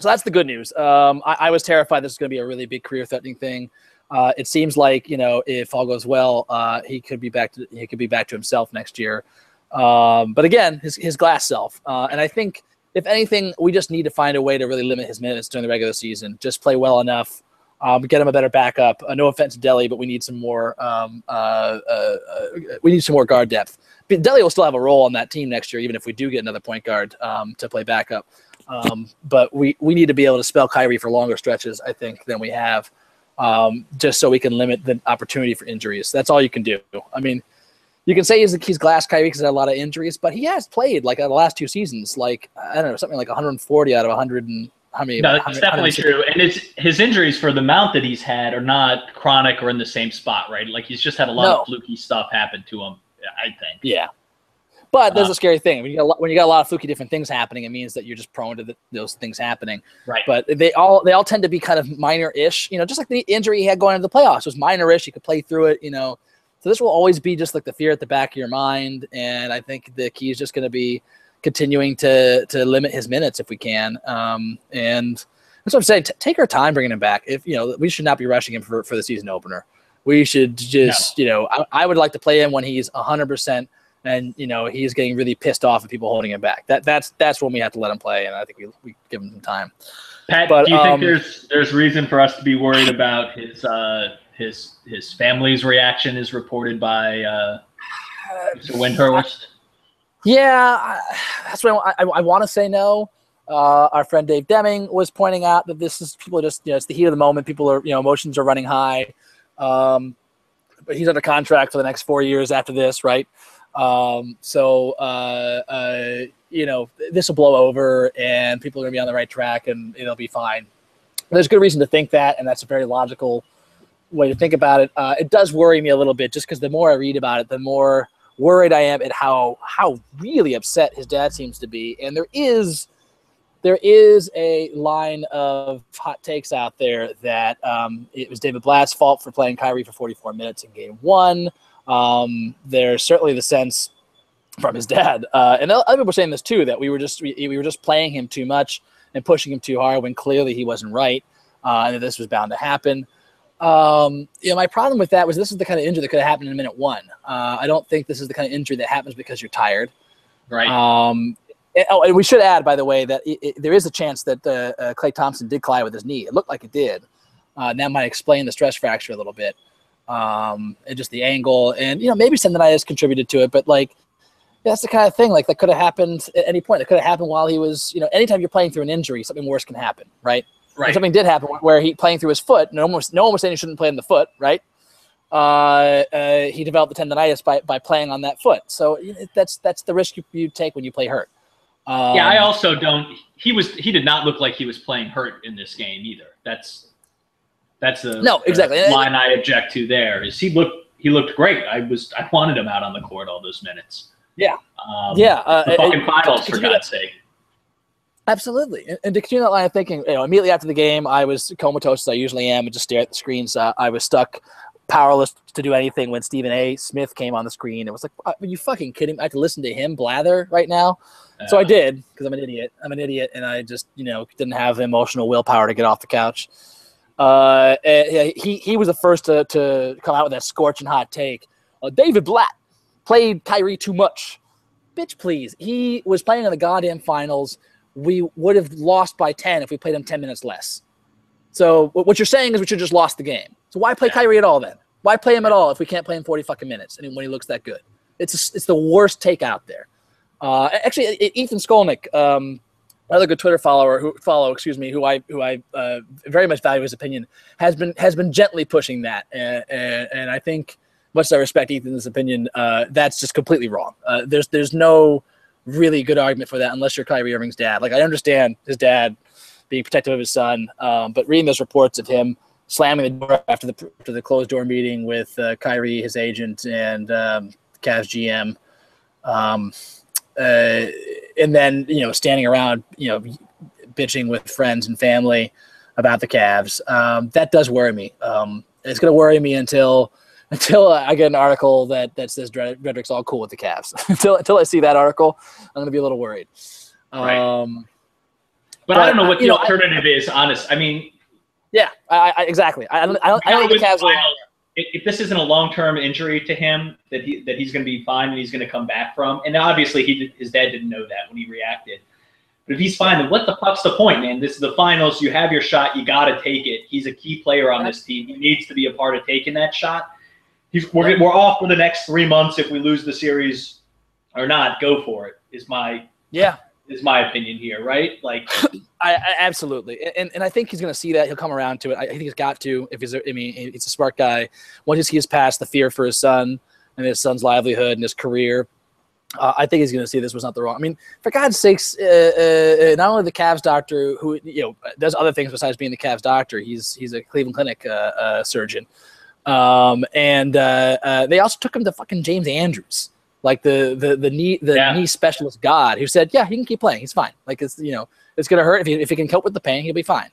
so that's the good news. Um, I, I was terrified this is going to be a really big career-threatening thing. Uh, it seems like, you know, if all goes well, uh, he could be back to he could be back to himself next year. Um, but again, his his glass self, uh, and I think. If anything, we just need to find a way to really limit his minutes during the regular season. Just play well enough, um, get him a better backup. Uh, no offense to Delly, but we need some more. Um, uh, uh, uh, we need some more guard depth. But Delly will still have a role on that team next year, even if we do get another point guard um, to play backup. Um, but we we need to be able to spell Kyrie for longer stretches, I think, than we have, um, just so we can limit the opportunity for injuries. That's all you can do. I mean. You can say he's, he's glass Kyrie because he's had a lot of injuries, but he has played, like, the last two seasons, like, I don't know, something like one hundred forty out of one hundred and how many? No, that's definitely true. And it's his injuries for the amount that he's had are not chronic or in the same spot, right? Like, he's just had a lot no. of fluky stuff happen to him, I think. Yeah. But there's uh, a scary thing. When you, got a lot, when you got a lot of fluky different things happening, it means that you're just prone to the, those things happening. Right. But they all they all tend to be kind of minor-ish. You know, just like the injury he had going into the playoffs was minor-ish. You could play through it, you know. So this will always be just like the fear at the back of your mind, and I think the key is just going to be continuing to to limit his minutes if we can. Um, and that's what I'm saying. T take our time bringing him back. If you know, we should not be rushing him for for the season opener. We should just no. you know, I, I would like to play him when he's one hundred percent, and you know he's getting really pissed off at people holding him back. That that's that's when we have to let him play, and I think we we give him some time. Pat, but, do you um, think there's there's reason for us to be worried about his? Uh, His his family's reaction is reported by uh, Mister Windhorst. Yeah, I, that's what I, I, I want to say. No, uh, our friend Dave Deming was pointing out that this is people are just you know it's the heat of the moment. People are you know emotions are running high, um, but he's under contract for the next four years after this, right? Um, so uh, uh, you know this will blow over, and people are gonna be on the right track, and it'll be fine. There's good reason to think that, and that's a very logical way to think about it. Uh, it does worry me a little bit, just because the more I read about it, the more worried I am at how how really upset his dad seems to be. And there is there is a line of hot takes out there that um, it was David Blatt's fault for playing Kyrie for forty-four minutes in game one. Um, there's certainly the sense from his dad, uh, and other people were saying this too, that we were just we, we were just playing him too much and pushing him too hard when clearly he wasn't right, uh, and that this was bound to happen. Um, you know, my problem with that was this is the kind of injury that could have happened in minute one. Uh, I don't think this is the kind of injury that happens because you're tired. Right. Um, and, oh, and we should add, by the way, that it, it, there is a chance that uh, uh, Klay Thompson did collide with his knee. It looked like it did. Uh, and that might explain the stress fracture a little bit. Um, and just the angle and, you know, maybe tendonitis contributed to it, but like, that's the kind of thing like that could have happened at any point. It could have happened while he was, you know, anytime you're playing through an injury, something worse can happen. Right. Right. And something did happen where he playing through his foot. No one was, no one was saying he shouldn't play in the foot. Right. Uh, uh, he developed the tendonitis by, by playing on that foot. So that's, that's the risk you, you take when you play hurt. Um, yeah. I also don't, he was, he did not look like he was playing hurt in this game either. That's, That's the no, exactly. line I object to there is he looked he looked great. I was I wanted him out on the court all those minutes. Yeah. Um, yeah. Uh, the fucking finals, for God's sake. Absolutely. And, and to continue that line of thinking, you know, immediately after the game, I was comatose as I usually am and just stare at the screens. Uh, I was stuck, powerless to do anything when Stephen A. Smith came on the screen. It was like, are you fucking kidding me? I have to listen to him blather right now. Uh, so I did because I'm an idiot. I'm an idiot, and I just you know didn't have emotional willpower to get off the couch. Uh, he he was the first to, to come out with that scorching hot take. Uh, David Blatt played Kyrie too much. Bitch, please. He was playing in the goddamn finals. We would have lost by ten if we played him ten minutes less. So what you're saying is we should just lost the game. So why play Kyrie at all then? Why play him at all if we can't play him forty fucking minutes and when he looks that good? It's a, it's the worst take out there. Uh, actually, Ethan Skolnick, um, another good Twitter follower who follow, excuse me, who I who I uh, very much value his opinion, has been has been gently pushing that, and and, and I think, much as I respect Ethan's opinion, uh, that's just completely wrong. Uh, there's there's no really good argument for that unless you're Kyrie Irving's dad. Like I understand his dad being protective of his son, um, but reading those reports of him slamming the door after the after the closed door meeting with uh, Kyrie, his agent, and um, Cavs G M. Um, Uh, and then, you know, standing around, you know, bitching with friends and family about the Cavs. Um, that does worry me. Um, it's going to worry me until until I get an article that, that says Redrick's all cool with the Cavs. until until I see that article, I'm going to be a little worried. Um, right. But, but I don't know what the know, alternative I, is, honest. I mean. Yeah, I, I, exactly. I, I don't, I don't, I don't think the Cavs are. If this isn't a long-term injury to him, that he that he's going to be fine and he's going to come back from, and obviously he his dad didn't know that when he reacted. But if he's fine, then what the fuck's the point, man? This is the finals. You have your shot. You got to take it. He's a key player on this team. He needs to be a part of taking that shot. He's, we're we're off for the next three months. If we lose the series or not, go for it. Is my yeah. Is my opinion here, right? Like, I, I absolutely, and and I think he's going to see that. He'll come around to it. I, I think he's got to. If he's, I mean, he's a smart guy. Once he has passed the fear for his son and his son's livelihood and his career, uh, I think he's going to see this was not the wrong. I mean, for God's sakes, uh, uh, not only the Cavs doctor who you know does other things besides being the Cavs doctor. He's he's a Cleveland Clinic uh, uh, surgeon, um, and uh, uh, they also took him to fucking James Andrews. Like the the the knee the yeah. knee specialist god who said, yeah, he can keep playing. He's fine. Like it's you know it's gonna hurt if he if he can cope with the pain, he'll be fine.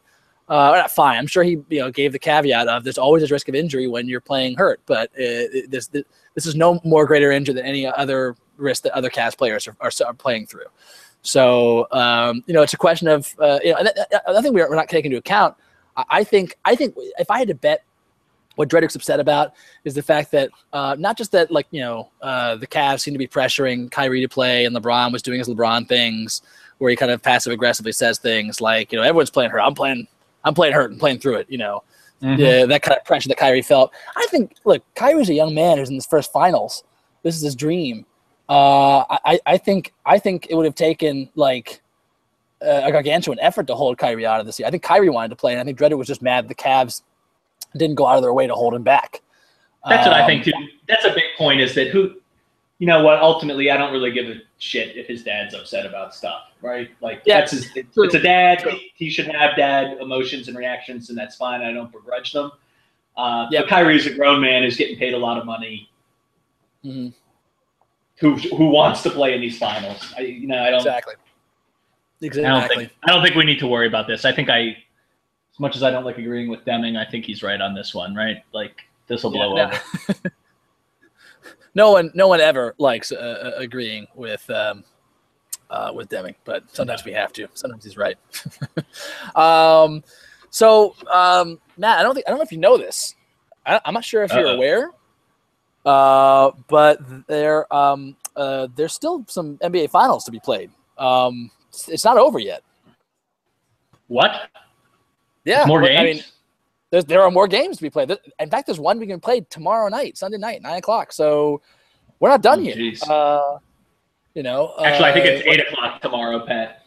Uh, or not fine. I'm sure he you know gave the caveat of there's always a risk of injury when you're playing hurt, but uh, it, this this is no more greater injury than any other risk that other Cavs players are, are, are playing through. So um, you know it's a question of uh, you know and that, another thing we're not taking into account. I, I think I think if I had to bet. What Dredrick's upset about is the fact that uh, not just that, like, you know, uh, the Cavs seem to be pressuring Kyrie to play and LeBron was doing his LeBron things where he kind of passive aggressively says things like, you know, everyone's playing hurt. I'm playing, I'm playing hurt and playing through it, you know, mm-hmm. yeah, that kind of pressure that Kyrie felt. I think, look, Kyrie's a young man who's in his first finals. This is his dream. Uh, I, I think, I think it would have taken like a gargantuan effort to hold Kyrie out of this year. I think Kyrie wanted to play. And I think Dredrick was just mad the Cavs didn't go out of their way to hold him back. That's um, what I think too. That's a big point is that who, you know what, ultimately I don't really give a shit if his dad's upset about stuff, right? Like yeah, that's his, it's, it's a dad. He, he should have dad emotions and reactions and that's fine. I don't begrudge them. Uh, yeah. But Kyrie's a grown man who's getting paid a lot of money. Mm-hmm. Who, who wants to play in these finals. I, you know, I don't exactly. Exactly. I don't think, I don't think we need to worry about this. I think I, As much as I don't like agreeing with Deming, I think he's right on this one, right? Like this will blow yeah, no. over. no one, no one ever likes uh, agreeing with um, uh, with Deming, but sometimes we have to. Sometimes he's right. um, so um, Matt, I don't think I don't know if you know this. I, I'm not sure if you're uh, aware, uh, but there um, uh, there's still some N B A finals to be played. Um, it's, it's not over yet. What? Yeah, more games. I mean, there's, there are more games to be played. In fact, there's one we can play tomorrow night, Sunday night, nine o'clock. So we're not done oh, yet. Uh, you know. Actually, uh, I think it's eight o'clock tomorrow, Pat.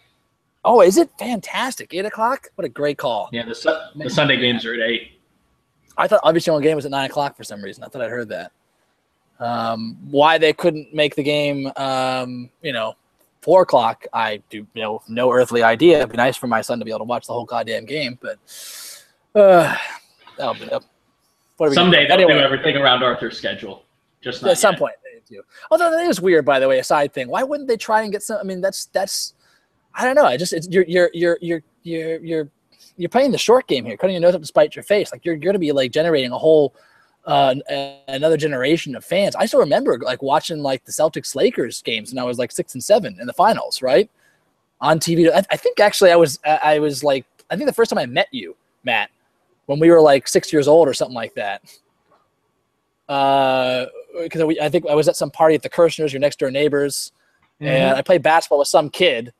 Oh, is it fantastic? Eight o'clock? What a great call. Yeah, the, su- the Sunday games are at eight. I thought every single game was at nine o'clock for some reason. I thought I heard that. Um, why they couldn't make the game, um, you know, four o'clock, I do you know, no earthly idea. It'd be nice for my son to be able to watch the whole goddamn game, but uh, that'll be up. Someday they'll anyway, do everything around Arthur's schedule. Just not at yet. Some point they do. Although that is weird, by the way, a side thing. Why wouldn't they try and get some? I mean, that's that's. I don't know. I just it's, you're you're you're you're you're you're you're playing the short game here, cutting your nose up to spite your face. Like you're, you're going to be like generating a whole uh, another generation of fans. I still remember like watching like the Celtics Lakers games when I was like six and seven in the finals, right? On T V. I, I think actually I was I was like I think the first time I met you, Matt, when we were like six years old or something like that. Uh, because I, I think I was at some party at the Kirshners, your next door neighbors, mm-hmm. and I played basketball with some kid.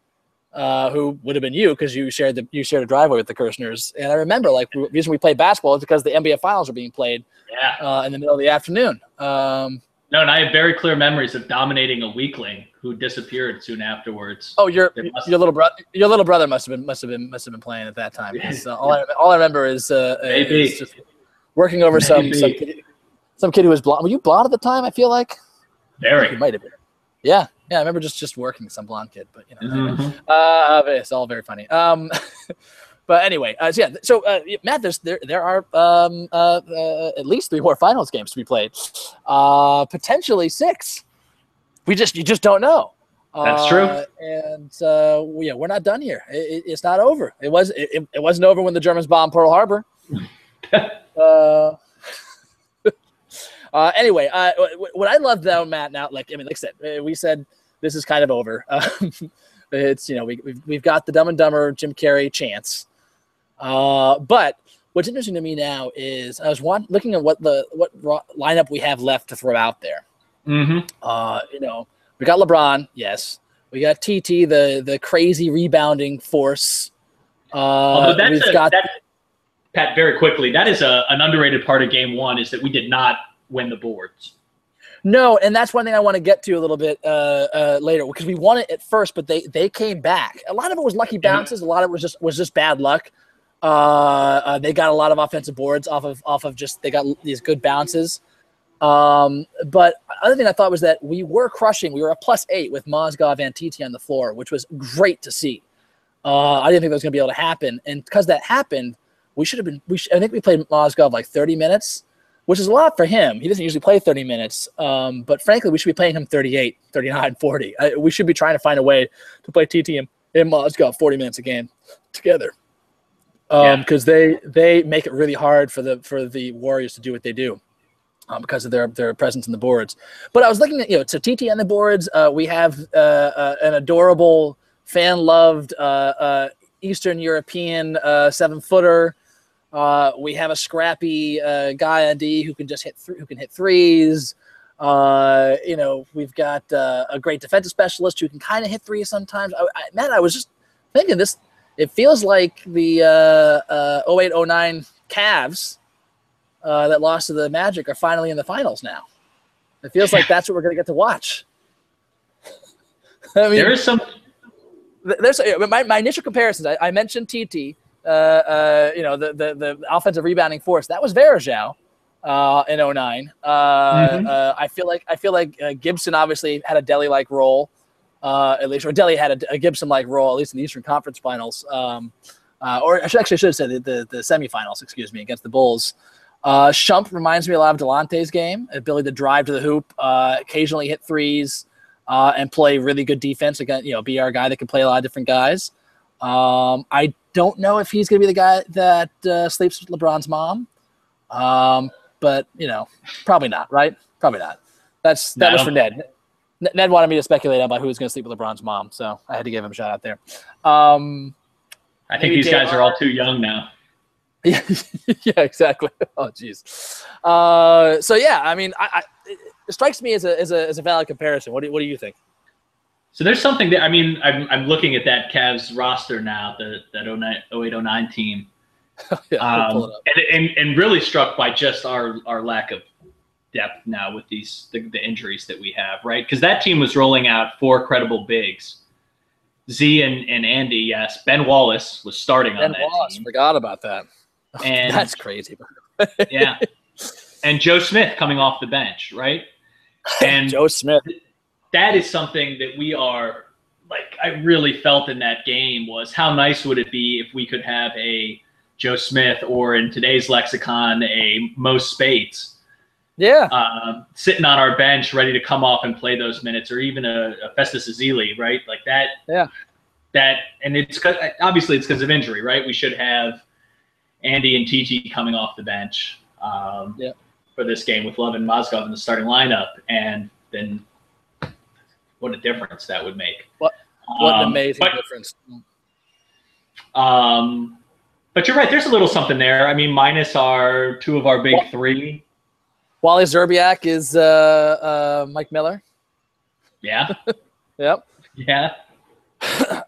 Uh, who would have been you because you shared the you shared a driveway with the Kirshners. And I remember like the reason we played basketball is because the N B A finals were being played yeah. uh, in the middle of the afternoon. Um, no, and I have very clear memories of dominating a weakling who disappeared soon afterwards. Oh, your your little brother your little brother must have been must have been must have been playing at that time. Uh, all I all I remember is, uh, Maybe. is just working over Maybe. some some kid, some kid who was blonde. Were you blonde at the time? I feel like very I think you might have been. Yeah. Yeah, I remember just, just working some blonde kid, but you know, mm-hmm. anyway. uh, it's all very funny. Um, but anyway, uh, so yeah, so uh, Matt, there's there there are um, uh, uh, at least three more finals games to be played, uh, potentially six. We just you just don't know. That's uh, true. And uh, yeah, we're not done here. It, it, it's not over. It was it, it wasn't over when the Germans bombed Pearl Harbor. uh, uh, anyway, uh, what I love though, Matt, now like I mean, like I said, we said. This is kind of over. Um, it's, you know, we, we've, we've got the Dumb and Dumber Jim Carrey chance. Uh, but what's interesting to me now is I was want, looking at what the what ro- lineup we have left to throw out there. Mm-hmm. Uh, you know, we got LeBron, yes. We got T T, the the crazy rebounding force. Uh, that's we've a, got that's, Pat, very quickly, that is a, an underrated part of Game One is that we did not win the boards. No, and that's one thing I want to get to a little bit uh, uh, later because we won it at first, but they, they came back. A lot of it was lucky bounces. A lot of it was just was just bad luck. Uh, uh, they got a lot of offensive boards off of off of just they got these good bounces. Um, but other thing I thought was that we were crushing. We were a plus eight with Mozgov and T T on the floor, which was great to see. Uh, I didn't think that was going to be able to happen, and because that happened, we should have been. We sh- I think we played Mozgov like thirty minutes. Which is a lot for him. He doesn't usually play thirty minutes. Um, but frankly, we should be playing him thirty-eight, thirty-nine, forty. I, we should be trying to find a way to play T T and, and Mozgov forty minutes a game together. Um, because yeah. they they make it really hard for the for the Warriors to do what they do um, because of their, their presence in the boards. But I was looking at, you know, so T T on the boards. Uh, we have uh, uh, an adorable, fan-loved uh, uh, Eastern European uh, seven-footer. Uh, we have a scrappy uh, guy on D who can just hit th- who can hit threes. Uh, you know, we've got uh, a great defensive specialist who can kind of hit threes sometimes. I, I, man, I was just thinking this. It feels like the uh, uh, oh eight oh nine Cavs uh, that lost to the Magic are finally in the finals now. It feels like that's what we're going to get to watch. I mean, there is some. There's my my initial comparisons. I, I mentioned T T. Uh, uh, you know, the, the, the offensive rebounding force, that was Varejao uh, in oh nine. Uh, mm-hmm. uh, I feel like I feel like uh, Gibson obviously had a Dele-like role, uh, at least, or Dele had a, a Gibson-like role, at least in the Eastern Conference Finals. Um, uh, or I should, actually I should have said the, the, the semifinals, excuse me, against the Bulls. Uh, Shump reminds me a lot of Delonte's game, ability to drive to the hoop, uh, occasionally hit threes, uh, and play really good defense. Again, you know, be our guy that can play a lot of different guys. Um, I don't know if he's going to be the guy that uh, sleeps with LeBron's mom, um, but you know, probably not, right? Probably not. That's that no. was for Ned. N- Ned wanted me to speculate about who was going to sleep with LeBron's mom, so I had to give him a shout out there. Um, I think these J R guys are all too young now. Yeah, yeah, exactly. Oh, jeez. Uh, so yeah, I mean, I, I, it strikes me as a as a as a valid comparison. What do what do you think? So there's something that I mean, I'm I'm looking at that Cavs roster now, the that oh eight oh nine team, yeah, um, pull it up. and and and really struck by just our our lack of depth now with these the, the injuries that we have, right? Because that team was rolling out four credible bigs. Z and, and Andy, yes. Ben Wallace was starting ben on that Wallace, team. Ben Wallace, forgot about that. And that's crazy. Yeah. And Joe Smith coming off the bench, right? And Joe Smith. That is something that we are like I really felt in that game was how nice would it be if we could have a Joe Smith or in today's lexicon a Mo Speights. Yeah. Uh, sitting on our bench ready to come off and play those minutes or even a, a Festus Ezeli, right? Like that. Yeah. That and it's obviously it's because of injury, right? We should have Andy and T T coming off the bench um, yeah. for this game with Love and Mozgov in the starting lineup, and then what a difference that would make! What, what um, an amazing but, difference! Um, but you're right. There's a little something there. I mean, minus our two of our big well, three. Wally Szczerbiak is uh, uh, Mike Miller. Yeah. Yep. Yeah.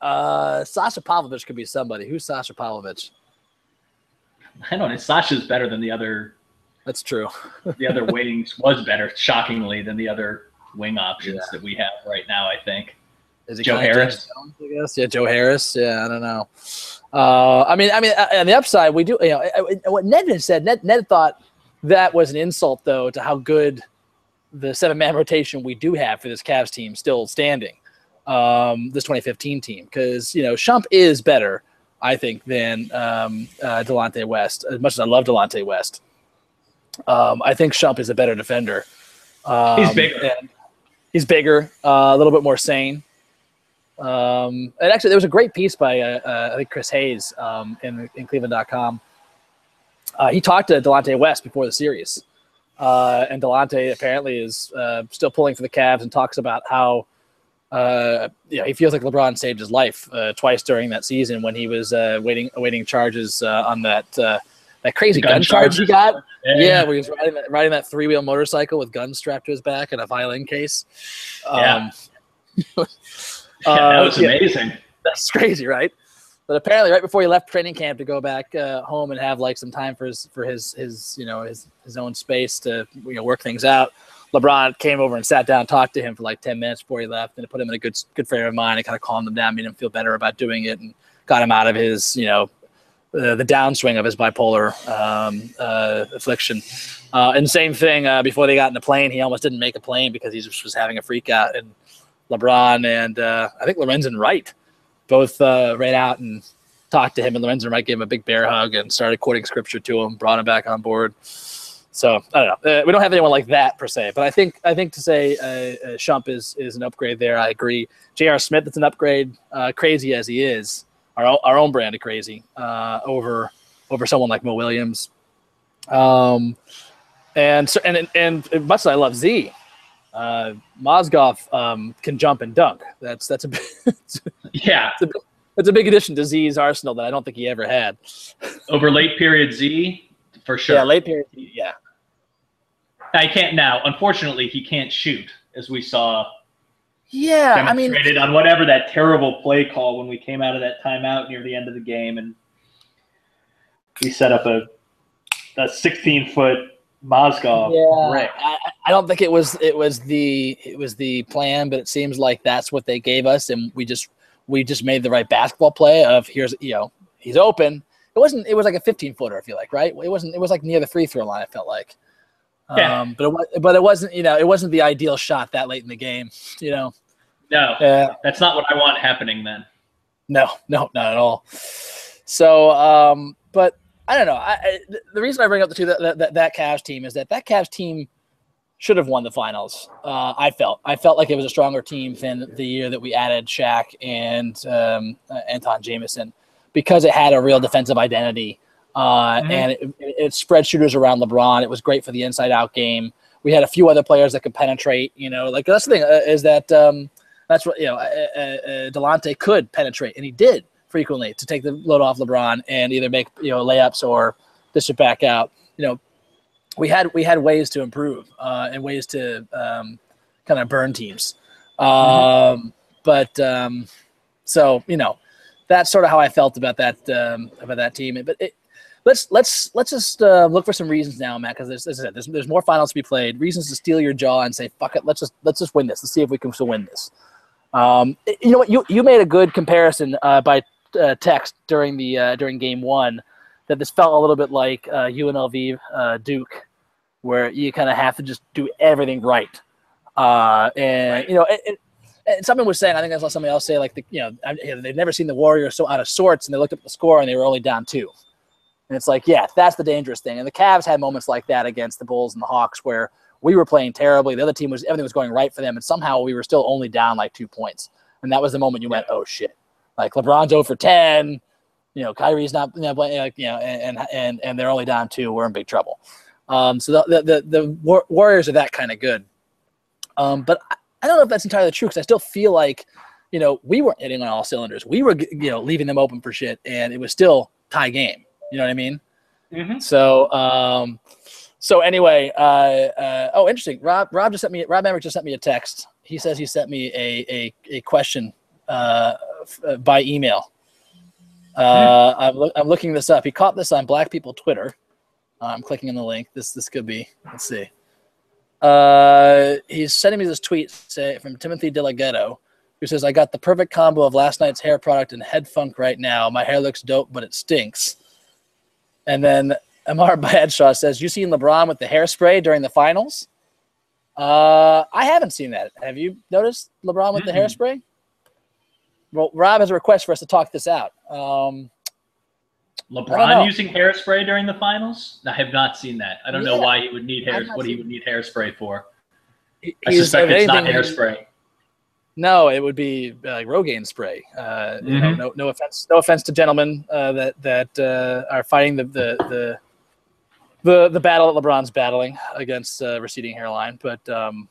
uh, Sasha Pavlovic could be somebody. Who's Sasha Pavlovic? I don't know. Sasha's better than the other. That's true. The other wings was better, shockingly, than the other wing options yeah. that we have right now, I think. Is it Joe Harris? Jones, I guess? Yeah, Joe Harris. Yeah, I don't know. Uh, I mean, I mean, on the upside, we do, you know, what Ned had said, Ned, Ned thought that was an insult, though, to how good the seven-man rotation we do have for this Cavs team still standing, um, this twenty fifteen team, because, you know, Shump is better, I think, than um, uh, Delonte West. As much as I love Delonte West, um, I think Shump is a better defender. Um, he's bigger. He's bigger, uh, a little bit more sane. Um, and actually, there was a great piece by uh, uh, I think Chris Hayes um, in, in Cleveland dot com. Uh, he talked to Delonte West before the series, uh, and Delonte apparently is uh, still pulling for the Cavs and talks about how uh, you know, he feels like LeBron saved his life uh, twice during that season when he was uh, waiting awaiting charges uh, on that uh, that crazy gun, gun charge he got. Yeah, yeah, where he was riding that, riding that three-wheel motorcycle with guns strapped to his back and a violin case. Um, yeah. yeah, that was uh, amazing. Yeah, that's crazy, right? But apparently, right before he left training camp to go back uh, home and have like some time for his for his his you know his his own space to you know work things out, LeBron came over and sat down, talked to him for like ten minutes before he left, and it put him in a good good frame of mind and kind of calmed him down, made him feel better about doing it, and got him out of his you know uh, the downswing of his bipolar um, uh, affliction. Uh, and same thing uh, before they got in the plane, he almost didn't make a plane because he just was having a freak out, and LeBron and uh, I think Lorenzen Wright both uh, ran out and talked to him, and Lorenzen Wright gave him a big bear hug and started quoting scripture to him, brought him back on board. So I don't know. Uh, we don't have anyone like that per se, but I think I think to say uh, uh, Shump is is an upgrade there. I agree. J R. Smith, it's an upgrade. Uh, crazy as he is, our our own brand of crazy uh, over over someone like Mo Williams. Um, and and and much as I love Z, uh Mozgov um can jump and dunk. That's that's a big, yeah it's a, it's a big addition to Z's arsenal that I don't think he ever had. Over late period Z for sure. Yeah, late period Z, yeah. I can't now unfortunately he can't shoot, as we saw yeah I mean on whatever that terrible play call when we came out of that timeout near the end of the game, and we set up a a sixteen foot Mozgov. Yeah, right. I, I don't think it was it was the it was the plan, but it seems like that's what they gave us, and we just we just made the right basketball play of here's you know he's open. It wasn't it was like a fifteen footer I feel like, right? It wasn't it was like near the free throw line, I felt like. Yeah. Um, but it but it wasn't you know it wasn't the ideal shot that late in the game, you know. No, uh, that's not what I want happening then. No, no, not at all. So, um, but. I don't know. I, I, the reason I bring up the two that, that that Cavs team is that that Cavs team should have won the finals. Uh, I felt I felt like it was a stronger team than the year that we added Shaq and um, uh, Anton Jamison, because it had a real defensive identity uh, mm-hmm. and it, it spread shooters around LeBron. It was great for the inside out game. We had a few other players that could penetrate. You know, like that's the thing uh, is that um, that's what you know. Uh, uh, uh, Delonte could penetrate, and he did frequently to take the load off LeBron and either make, you know, layups or dish it back out. You know, we had we had ways to improve uh, and ways to um, kind of burn teams. Um, mm-hmm. But um, so, you know, that's sort of how I felt about that um, about that team. But it, let's let's let's just uh, look for some reasons now, Matt, because there's, there's there's there's more finals to be played. Reasons to steel your jaw and say, "Fuck it, let's just let's just win this. Let's see if we can still win this." Um, you know what? You you made a good comparison uh, by uh, text during the uh, during game one that this felt a little bit like uh, U N L V uh, Duke, where you kind of have to just do everything right, uh, and right. you know. It, it, And someone was saying, I think I saw somebody else say, like, the, you know, I, they've never seen the Warriors so out of sorts, and they looked up at the score, and they were only down two. And it's like, yeah, that's the dangerous thing. And the Cavs had moments like that against the Bulls and the Hawks where we were playing terribly. The other team was – everything was going right for them, and somehow we were still only down, like, two points. And that was the moment you went, oh, shit. Like, LeBron's zero for ten. You know, Kyrie's not – you know, and, and, and they're only down two. We're in big trouble. Um, so the, the, the, the Warriors are that kind of good. Um, but – I don't know if that's entirely true because I still feel like, you know, we weren't hitting on all cylinders. We were, you know, leaving them open for shit, and it was still tie game. You know what I mean? Mm-hmm. So, um, so anyway, uh, uh, oh, interesting. Rob, Rob just sent me. Rob Emmerich just sent me a text. He says he sent me a a, a question uh, f- by email. Uh, mm-hmm. I'm lo- I'm looking this up. He caught this on Black People Twitter. Uh, I'm clicking on the link. This this could be. Let's see. Uh, he's sending me this tweet say, from Timothy DeLaGhetto, who says, "I got the perfect combo of last night's hair product and head funk right now. My hair looks dope, but it stinks." And then Amar Badshah says, "You seen LeBron with the hairspray during the finals?" Uh, I haven't seen that. Have you noticed LeBron with mm-hmm. the hairspray? Well, Rob has a request for us to talk this out. Um, LeBron using hairspray during the finals? I have not seen that. I don't yeah. know why he would need hair. What he would need hairspray for? He, I suspect it's not hairspray. He, no, it would be like uh, Rogaine spray. Uh, mm-hmm. you know, no, no offense, no offense to gentlemen uh, that that uh, are fighting the the, the the the battle that LeBron's battling against uh, receding hairline. But um,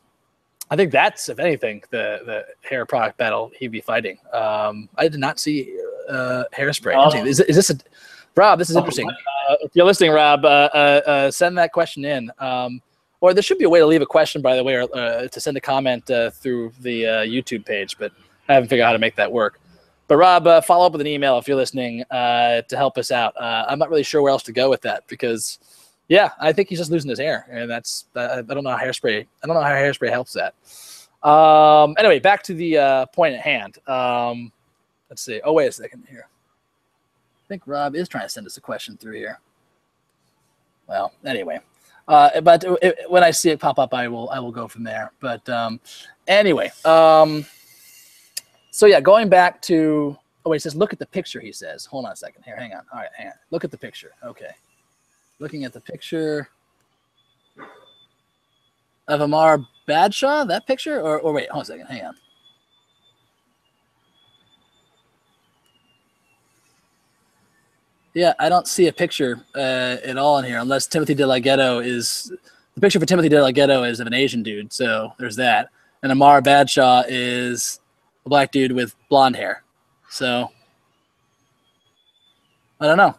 I think that's, if anything, the the hair product battle he'd be fighting. Um, I did not see uh, hairspray. Um, is, is this a Rob, this is interesting. Uh, if you're listening, Rob, uh, uh, uh, send that question in. Um, or there should be a way to leave a question, by the way, or uh, to send a comment uh, through the uh, YouTube page, but I haven't figured out how to make that work. But, Rob, uh, follow up with an email if you're listening uh, to help us out. Uh, I'm not really sure where else to go with that because, yeah, I think he's just losing his hair, and that's uh, I don't know how hairspray – I don't know how hairspray helps that. Um, anyway, back to the uh, point at hand. Um, let's see. Oh, wait a second here. I think Rob is trying to send us a question through here. Well, anyway, uh, but it, it, when I see it pop up, I will I will go from there. But um, anyway, um, so yeah, going back to oh wait, it says look at the picture. He says, hold on a second here, hang on. All right, hang on. Look at the picture. Okay, looking at the picture of Amar Badshah. That picture, or or wait, hold on a second, hang on. Yeah, I don't see a picture uh, at all in here, unless Timothy DeLaGhetto is the picture for Timothy DeLaGhetto is of an Asian dude, so there's that. And Amar Badshah is a black dude with blonde hair, so I don't know.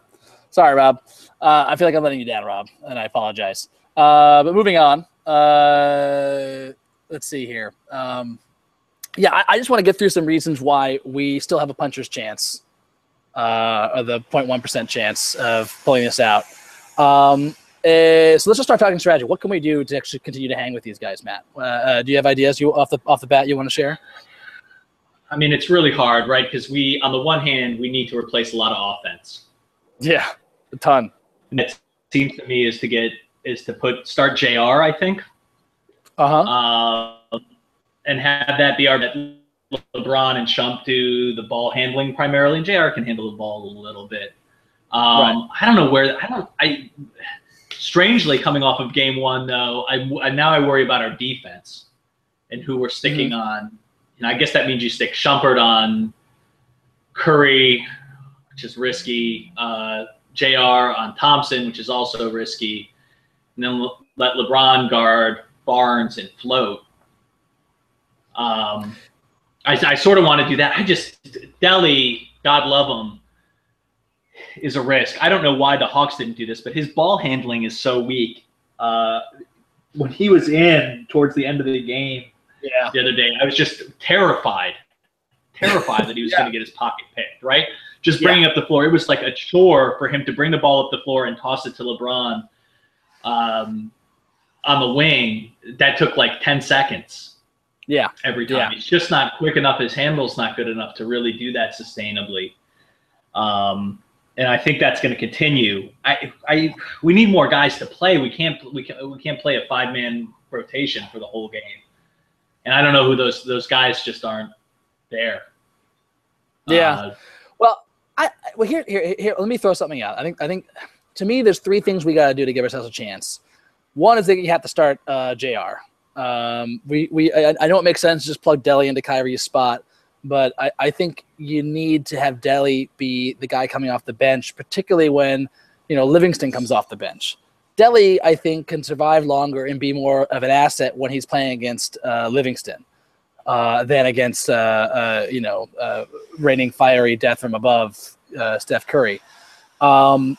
Sorry, Rob. Uh, I feel like I'm letting you down, Rob, and I apologize. Uh, but moving on, uh, let's see here. Um, yeah, I, I just want to get through some reasons why we still have a puncher's chance. Uh, or the zero point one percent chance of pulling this out. Um, uh, so let's just start talking strategy. What can we do to actually continue to hang with these guys, Matt? Uh, uh, do you have ideas you off the off the bat you want to share? I mean, it's really hard, right? Because we, on the one hand, we need to replace a lot of offense. Yeah, a ton. And it seems to me is to get is to put start J R, I think. Uh-huh. Uh, and have that be our bet. LeBron and Shump do the ball handling primarily, and J R can handle the ball a little bit. Um, right. I don't know where I don't. I strangely coming off of game one though, I, I now I worry about our defense and who we're sticking mm-hmm. on. And I guess that means you stick Shumpert on Curry, which is risky. Uh, J R on Thompson, which is also risky, and then le- let LeBron guard Barnes and float. Um. I, I sort of want to do that. I just, Delly God love him, is a risk. I don't know why the Hawks didn't do this, but his ball handling is so weak. Uh, when he was in towards the end of the game yeah. the other day, I was just terrified, terrified that he was yeah. going to get his pocket picked, right? Just bringing yeah. up the floor. It was like a chore for him to bring the ball up the floor and toss it to LeBron um, on the wing. That took like ten seconds Yeah. every time. Yeah. He's just not quick enough. His handle's not good enough to really do that sustainably. Um, and I think that's going to continue. I, I, we need more guys to play. We can't, we can't, we can't play a five-man rotation for the whole game. And I don't know who those those guys just aren't there. Yeah. Uh, well, I well here here here. Let me throw something out. I think I think to me, there's three things we got to do to give ourselves a chance. One is that you have to start uh, J R. Um, we we I, I know it makes sense to just plug Dele into Kyrie's spot. But I, I think you need to have Dele be the guy coming off the bench, particularly when, you know, Livingston comes off the bench. Dele, I think, can survive longer and be more of an asset when he's playing against uh, Livingston uh, than against, uh, uh, you know, uh, raining fiery death from above uh, Steph Curry. Um,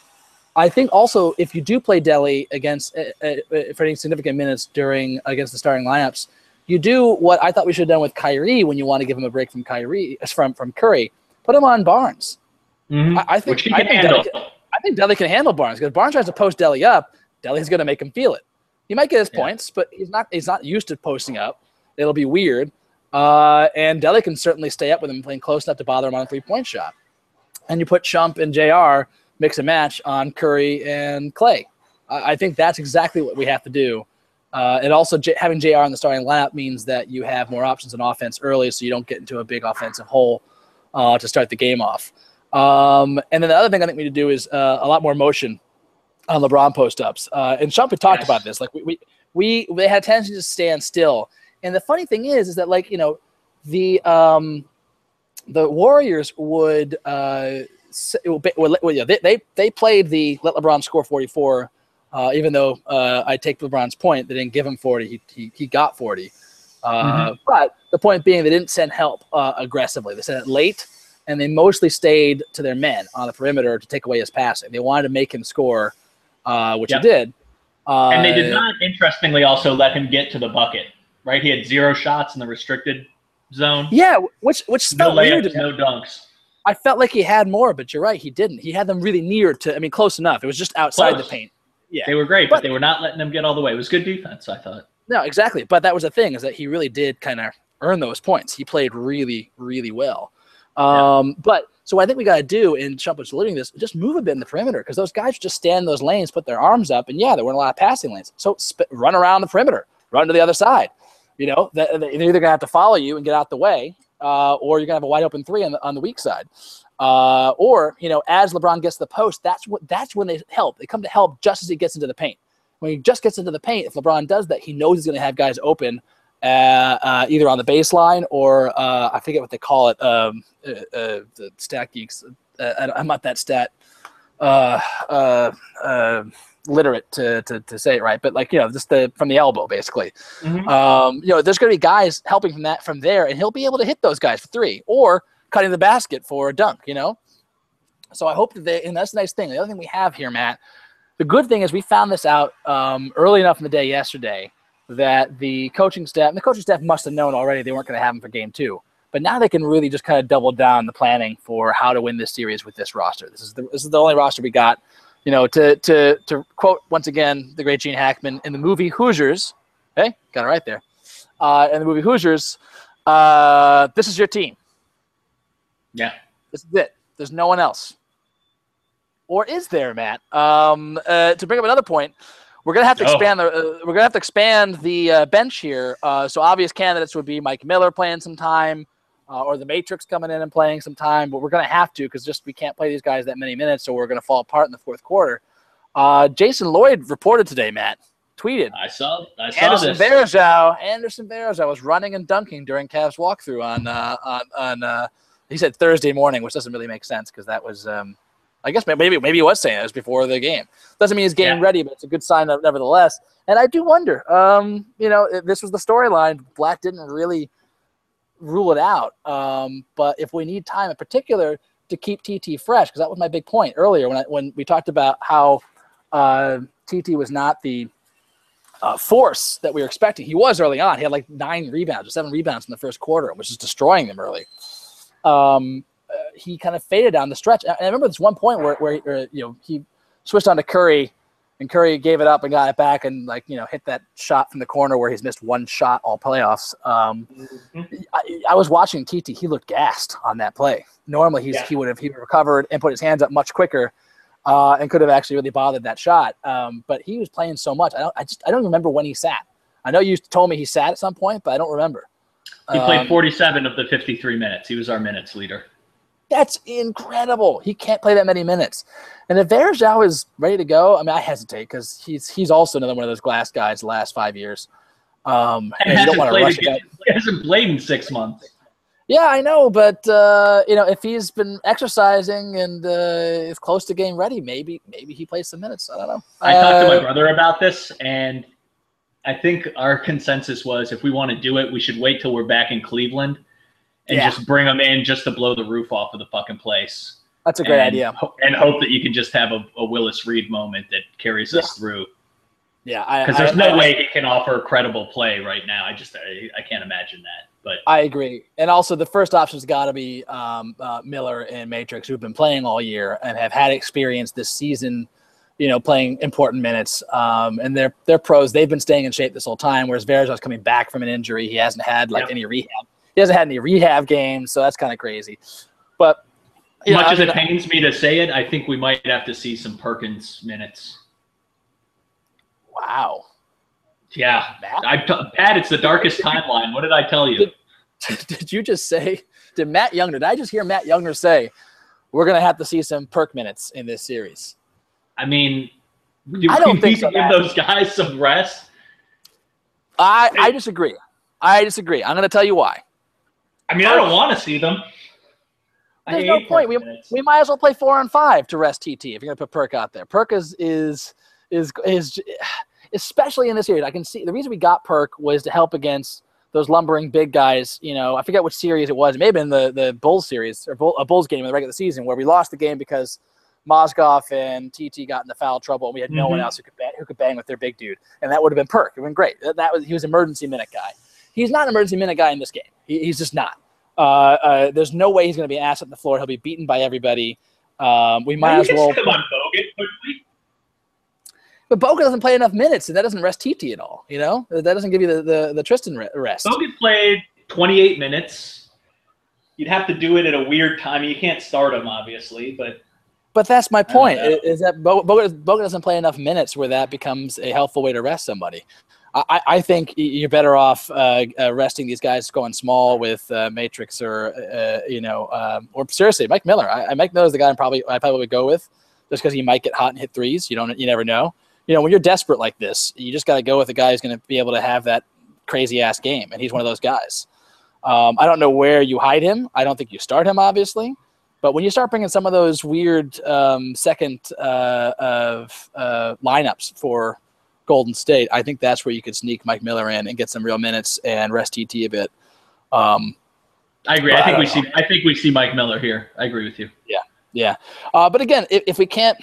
I think also if you do play Dele against uh, uh, for any significant minutes during against the starting lineups, you do what I thought we should have done with Kyrie when you want to give him a break from Kyrie from from Curry. Put him on Barnes. Mm-hmm. I, I think Which he can I think handle. Dele can, I think Dele can handle Barnes because Barnes tries to post Dele up. Dele's going to make him feel it. He might get his yeah. points, but he's not he's not used to posting up. It'll be weird. Uh, and Dele can certainly stay up with him, playing close enough to bother him on a three point shot. And you put Shump and J R mix and match on Curry and Klay. I, I think that's exactly what we have to do. Uh, and also J- having J R in the starting lineup means that you have more options on offense early, so you don't get into a big offensive hole uh, to start the game off. Um, and then the other thing I think we need to do is uh, a lot more motion on LeBron post-ups. Uh, and Shump had talked yes. about this. Like we, we we they had a tendency to stand still. And the funny thing is, is that like you know, the um, the Warriors would uh, well, yeah, they, they they played the let LeBron score forty-four. Uh, even though uh, I take LeBron's point, they didn't give him forty. He he, he got forty. Uh, mm-hmm. But the point being, they didn't send help uh, aggressively. They sent it late, and they mostly stayed to their men on the perimeter to take away his passing. They wanted to make him score, uh, which yep. he did. Uh, and they did not, interestingly, also let him get to the bucket. Right? He had zero shots in the restricted zone. Yeah, which which no felt layups, weird. No dunks. I felt like he had more, but you're right, he didn't. He had them really near to. I mean, close enough. It was just outside close. the paint. Yeah. They were great, but, but they were not letting them get all the way. It was good defense, I thought. No, exactly. But that was the thing, is that he really did kind of earn those points. He played really, really well. Um, yeah. But so I think we got to do, and Shump was alluding to this, just move a bit in the perimeter because those guys just stand in those lanes, put their arms up, and yeah, there weren't a lot of passing lanes. So sp- run around the perimeter, run to the other side. You know, they're either going to have to follow you and get out the way, uh, or you're going to have a wide open three on the, on the weak side. Uh, or, you know, as LeBron gets to the post, that's what that's when they help. They come to help just as he gets into the paint. When he just gets into the paint, if LeBron does that, he knows he's going to have guys open uh, uh, either on the baseline or uh, I forget what they call it, um, uh, uh, the stat geeks. Uh, I, I'm not that stat uh, uh, uh, literate to, to to say it right, but like, you know, just the from the elbow, basically. Mm-hmm. Um, you know, there's going to be guys helping from that from there, and he'll be able to hit those guys for three or cutting the basket for a dunk, you know? So I hope that they, and that's a nice thing. The other thing we have here, Matt, the good thing is we found this out um, early enough in the day yesterday that the coaching staff, and the coaching staff must have known already they weren't going to have him for game two, but now they can really just kind of double down the planning for how to win this series with this roster. This is the, this is the only roster we got, you know, to, to, to quote once again, the great Gene Hackman in the movie Hoosiers, okay, got it right there. Uh, in the movie Hoosiers, uh, this is your team. Yeah, this is it. There's no one else, or is there, Matt? Um, uh, to bring up another point, we're gonna have to no. expand the uh, we're gonna have to expand the uh, bench here. Uh, so obvious candidates would be Mike Miller playing some time, uh, or the Matrix coming in and playing some time. But we're gonna have to because just we can't play these guys that many minutes, so we're gonna fall apart in the fourth quarter. Uh, Jason Lloyd reported today, Matt tweeted. I saw. I saw Anderson this. Varejao, Anderson Varejao was running and dunking during Cavs walkthrough on uh, on on. Uh, He said Thursday morning, which doesn't really make sense because that was, um, I guess maybe maybe he was saying it was before the game. Doesn't mean he's game yeah. ready, but it's a good sign of, nevertheless. And I do wonder, um, you know, this was the storyline. Blatt didn't really rule it out. Um, but if we need time in particular, to keep T T fresh, because that was my big point earlier when I, when we talked about how uh, T T was not the uh, force that we were expecting. He was early on. He had like nine rebounds or seven rebounds in the first quarter, which is destroying them early. Um, uh, he kind of faded down the stretch. And I remember this one point where, where, where you know, he switched on to Curry, and Curry gave it up and got it back and, like, you know, hit that shot from the corner where he's missed one shot all playoffs. Um, I, I was watching T T. He looked gassed on that play. Normally he's, yeah. he would have he recovered and put his hands up much quicker uh, and could have actually really bothered that shot. Um, but he was playing so much. I don't, I just I don't remember when he sat. I know you told me he sat at some point, but I don't remember. He um, played forty-seven of the fifty-three minutes. He was our minutes leader. That's incredible. He can't play that many minutes. And if Varejao is ready to go, I mean, I hesitate because he's he's also another one of those glass guys the last five years. Um, and and you don't want to rush a guy. He hasn't played in six months. Yeah, I know. But, uh, you know, if he's been exercising and uh, is close to game ready, maybe maybe he plays some minutes. I don't know. I uh, talked to my brother about this, and I think our consensus was if we want to do it, we should wait till we're back in Cleveland. And yeah. just bring them in just to blow the roof off of the fucking place. That's a great and, idea. And hope that you can just have a, a Willis Reed moment that carries yeah. us through. Yeah. Because there's I, no I, way I, he can offer credible play right now. I just I, I can't imagine that. But I agree. And also the first option's got to be um, uh, Miller and Matrix, who have been playing all year and have had experience this season, you know, playing important minutes. Um, and they're, they're pros. They've been staying in shape this whole time, whereas Varejao's coming back from an injury. He hasn't had, like, yeah. any rehab. He hasn't had any rehab games, so that's kind of crazy. But as much know, as it pains me to say it, I think we might have to see some Perkins minutes. Wow. Yeah. Matt, I t Pat, it's the darkest timeline. What did I tell you? Did, did you just say – did Matt Youngner – did I just hear Matt Youngner say, we're going to have to see some Perk minutes in this series? I mean, do I don't we think need so, to give Matt. those guys some rest? I, I disagree. I disagree. I'm going to tell you why. I mean, I don't want to see them. There's no point. We, we might as well play four on five to rest T T if you're going to put Perk out there. Perk is, is is is especially in this series. I can see the reason we got Perk was to help against those lumbering big guys. You know, I forget what series it was. It may have been the the Bulls series or Bull, a Bulls game in the regular season where we lost the game because Mozgov and T T got in the foul trouble, and we had no mm-hmm. one else who could bang, who could bang with their big dude, and that would have been Perk. It would have been great. That, that was he was an emergency minute guy. He's not an emergency minute guy in this game. He, he's just not. Uh, uh, there's no way he's going to be an asset on the floor. He'll be beaten by everybody. Um, we might we as well. Put, on Bogut, we? But Bogut doesn't play enough minutes, and that doesn't rest T T at all. You know, that doesn't give you the the, the Tristan rest. Bogut played twenty-eight minutes. You'd have to do it at a weird time. You can't start him, obviously, but. But that's my point: is that Bogut, Bogut doesn't play enough minutes where that becomes a helpful way to rest somebody. I, I think you're better off uh, uh, resting these guys going small with uh, Matrix or, uh, you know, um, or seriously, Mike Miller. I, I Mike Miller is the guy I'm probably, I probably would go with just because he might get hot and hit threes. You don't, you never know. You know, when you're desperate like this, you just got to go with a guy who's going to be able to have that crazy-ass game, and he's one of those guys. Um, I don't know where you hide him. I don't think you start him, obviously. But when you start bringing some of those weird um, second uh, of uh, lineups for – Golden State, I think that's where you could sneak Mike Miller in and get some real minutes and rest T T a bit. Um, I agree. I think I we know. see. I think we see Mike Miller here. I agree with you. Yeah, yeah. Uh, but again, if, if we can't,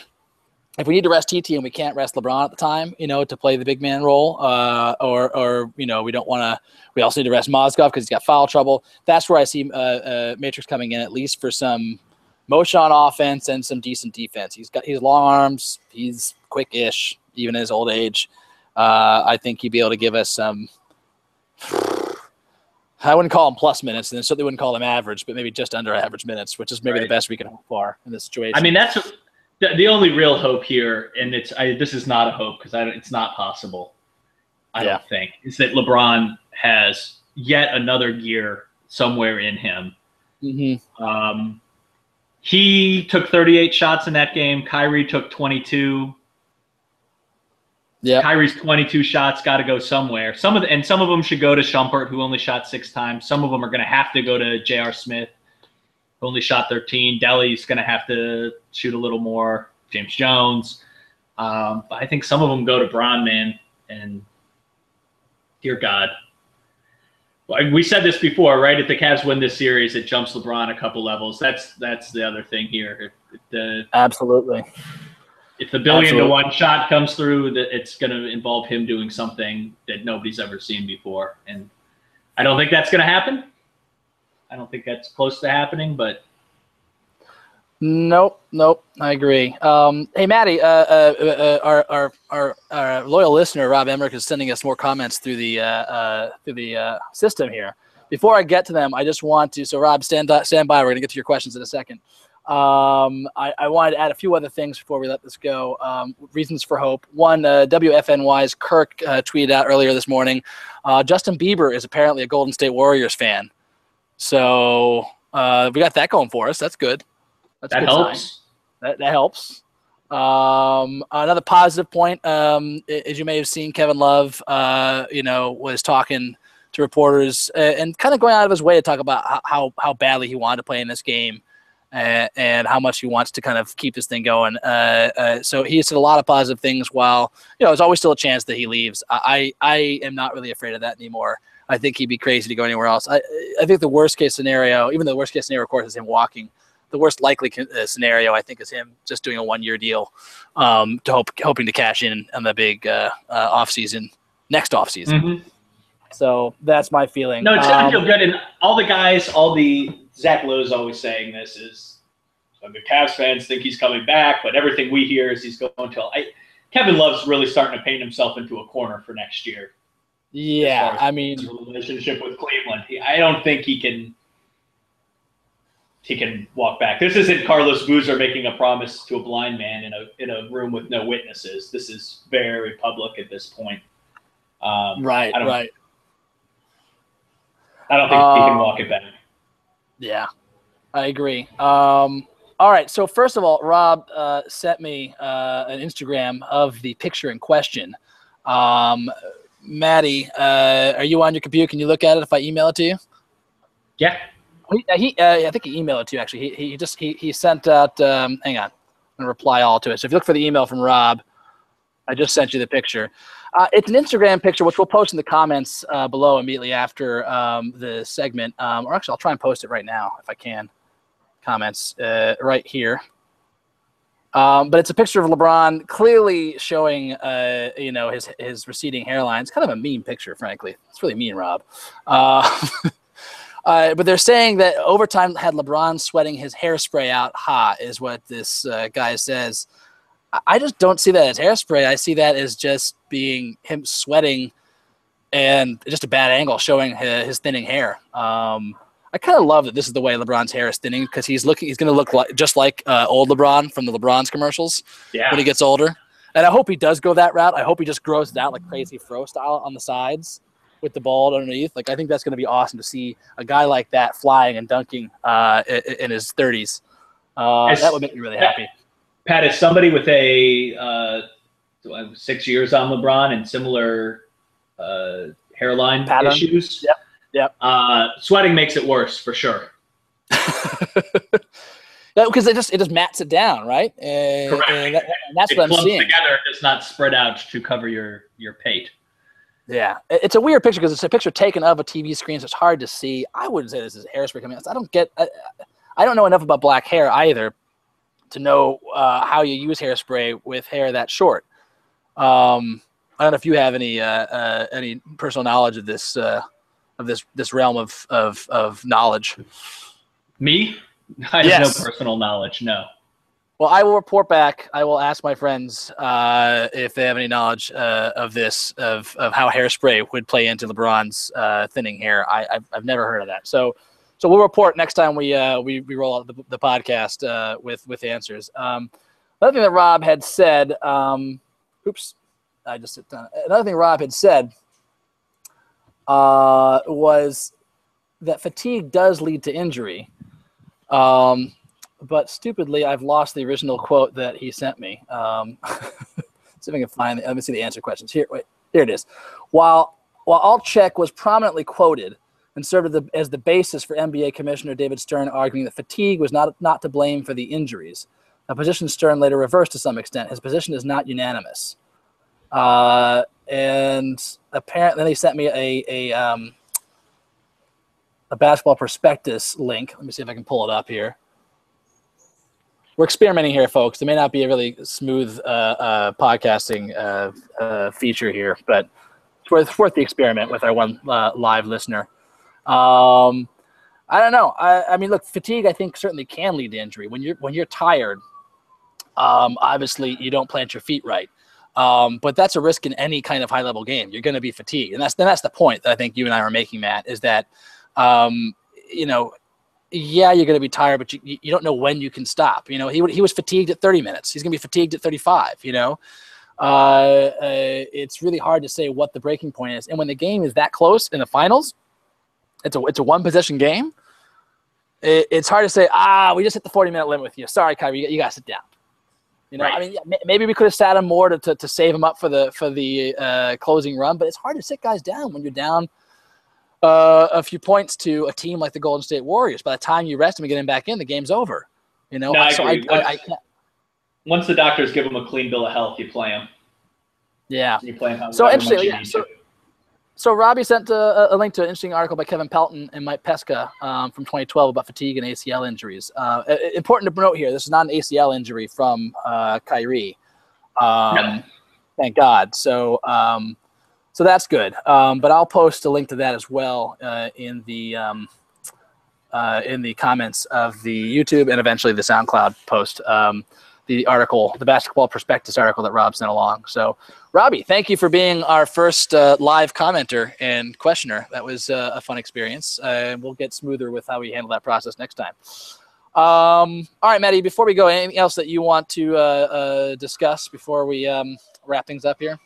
if we need to rest T T and we can't rest LeBron at the time, you know, to play the big man role, uh, or or you know, we don't want to. We also need to rest Mozgov because he's got foul trouble. That's where I see uh, uh, Matrix coming in at least for some motion on offense and some decent defense. He's got he's long arms. He's quick-ish. Even in his old age, uh, I think he'd be able to give us some, um, I wouldn't call him plus minutes, and certainly wouldn't call him average, but maybe just under average minutes, which is maybe right. the best we can hope for in this situation. I mean, that's the, the only real hope here, and it's I, this is not a hope because it's not possible, I yeah. don't think, is that LeBron has yet another gear somewhere in him. Mm-hmm. um, he took thirty-eight shots in that game. Kyrie took twenty-two. Yeah, Kyrie's twenty-two shots got to go somewhere. Some of the, and some of them should go to Shumpert, who only shot six times. Some of them are going to have to go to J R. Smith, who only shot thirteen. Delly's going to have to shoot a little more. James Jones. Um, but I think some of them go to Bronman, and dear God, we said this before, right? If the Cavs win this series, it jumps LeBron a couple levels. That's that's the other thing here. If the, Absolutely. If the billion Absolutely. to one shot comes through, that it's going to involve him doing something that nobody's ever seen before, and I don't think that's going to happen. I don't think that's close to happening, but. Nope, nope, I agree. Um, hey, Maddie, uh, uh, uh, our, our our our loyal listener Rob Emmerich is sending us more comments through the uh, uh, through the uh, system here. Before I get to them, I just want to. So, Rob, stand stand by. We're gonna get to your questions in a second. Um, I, I wanted to add a few other things before we let this go. Um, reasons for hope. One, uh, W F N Y's Kirk uh, tweeted out earlier this morning. Uh, Justin Bieber is apparently a Golden State Warriors fan, so uh, we got that going for us. That's good. That's that, helps. That, that helps. Um, another positive point, um, as you may have seen, Kevin Love, uh, you know, was talking to reporters and kind of going out of his way to talk about how, how badly he wanted to play in this game and, and how much he wants to kind of keep this thing going. Uh, uh, so he said a lot of positive things while, you know, there's always still a chance that he leaves. I, I am not really afraid of that anymore. I think he'd be crazy to go anywhere else. I, I think the worst case scenario, even though the worst case scenario, of course, is him walking. The worst likely scenario, I think, is him just doing a one-year deal, um, to hope hoping to cash in on the big uh, uh, offseason, next offseason. Mm-hmm. So that's my feeling. No, it's um, gonna feel good. And all the guys, all the Zach Lowe's always saying this is, so the Cavs fans think he's coming back, but everything we hear is he's going to. I, Kevin Love's really starting to paint himself into a corner for next year. Yeah, I mean, his relationship with Cleveland. He, I don't think he can. He can walk back. This isn't Carlos Boozer making a promise to a blind man in a in a room with no witnesses. This is very public at this point. Um, right, I don't, right. I don't think um, he can walk it back. Yeah, I agree. Um, all right, so first of all, Rob uh, sent me uh, an Instagram of the picture in question. Um, Maddie, uh, are you on your computer? Can you look at it if I email it to you? Yeah. He, he uh, I think he emailed it to you, actually. He, he just he, he sent out um, – hang on. I'm going to reply all to it. So if you look for the email from Rob, I just sent you the picture. Uh, it's an Instagram picture, which we'll post in the comments uh, below immediately after um, the segment. Um, or actually, I'll try and post it right now if I can. Comments uh, right here. Um, but it's a picture of LeBron clearly showing, uh, you know, his, his receding hairline. It's kind of a mean picture, frankly. It's really mean, Rob. Uh Uh, but they're saying that overtime had LeBron sweating his hairspray out hot is what this uh, guy says. I just don't see that as hairspray. I see that as just being him sweating and just a bad angle showing his, his thinning hair. Um, I kind of love that this is the way LeBron's hair is thinning because he's looking. He's going to look like, just like uh, old LeBron from the LeBron's commercials yeah. when he gets older. And I hope he does go that route. I hope he just grows it out like crazy fro style on the sides. With the ball underneath, like I think that's going to be awesome to see a guy like that flying and dunking uh, in, in his thirties. Uh, as, that would make me really happy. Pat, as somebody with a uh, six years on LeBron and similar uh, hairline pattern issues, yep, yep. Uh, sweating makes it worse for sure. No, because it just it just mats it down, right? And, correct. And that, and that's it what I'm seeing. It clumps together; it does not spread out to cover your your pate. Yeah, it's a weird picture because it's a picture taken of a T V screen, so it's hard to see. I wouldn't say this is hairspray coming out. I don't get, I, I don't know enough about black hair either to know uh, how you use hairspray with hair that short. Um, I don't know if you have any uh, uh, any personal knowledge of this uh, of this this realm of of of knowledge. Me? I yes. have no personal knowledge. No. Well, I will report back. I will ask my friends uh, if they have any knowledge uh, of this, of, of how hairspray would play into LeBron's uh, thinning hair. I, I've, I've never heard of that. So so we'll report next time we uh, we, we roll out the, the podcast uh, with, with answers. Um, another thing that Rob had said um, – oops, I just – another thing Rob had said uh, was that fatigue does lead to injury. Um But stupidly, I've lost the original quote that he sent me. Um, see if I can find it. Let me see the answer questions. Here, wait, here it is. While while Altcheck was prominently quoted and served as the, as the basis for N B A Commissioner David Stern arguing that fatigue was not not to blame for the injuries, a position Stern later reversed to some extent. His position is not unanimous. Uh, and apparently, then he sent me a a um, a basketball prospectus link. Let me see if I can pull it up here. We're experimenting here, folks. There may not be a really smooth uh, uh, podcasting uh, uh, feature here, but it's worth, it's worth the experiment with our one uh, live listener. Um, I don't know. I, I mean, look, fatigue, I think, certainly can lead to injury. When you're, when you're tired, um, obviously you don't plant your feet right. Um, but that's a risk in any kind of high-level game. You're going to be fatigued. And that's, and that's the point that I think you and I are making, Matt, is that, um, you know, yeah, you're going to be tired, but you, you don't know when you can stop. You know, he he was fatigued at thirty minutes. He's going to be fatigued at thirty-five, you know. Uh, uh, it's really hard to say what the breaking point is. And when the game is that close in the finals, it's a, it's a one-possession game, it, it's hard to say, ah, we just hit the forty-minute limit with you. Sorry, Kyrie, you, you got to sit down. You know, right. I mean, yeah, maybe we could have sat him more to, to, to save him up for the for the uh, closing run, but it's hard to sit guys down when you're down Uh, a few points to a team like the Golden State Warriors. By the time you rest him and get him back in, the game's over. You know, no, I so agree. I, once, I, I can't. Once the doctors give him a clean bill of health, you play him. Yeah. You play him. So interesting. Yeah. So, so Robbie sent a, a link to an interesting article by Kevin Pelton and Mike Pesca um, from twenty twelve about fatigue and A C L injuries. Uh, important to note here, this is not an A C L injury from uh, Kyrie. Um, no. Thank God. So. Um, So that's good, um, but I'll post a link to that as well uh, in the um, uh, in the comments of the YouTube and eventually the SoundCloud post, um, the article, the basketball prospectus article that Rob sent along. So, Robbie, thank you for being our first uh, live commenter and questioner. That was uh, a fun experience, and uh, we'll get smoother with how we handle that process next time. Um, all right, Maddie, before we go, anything else that you want to uh, uh, discuss before we um, wrap things up here?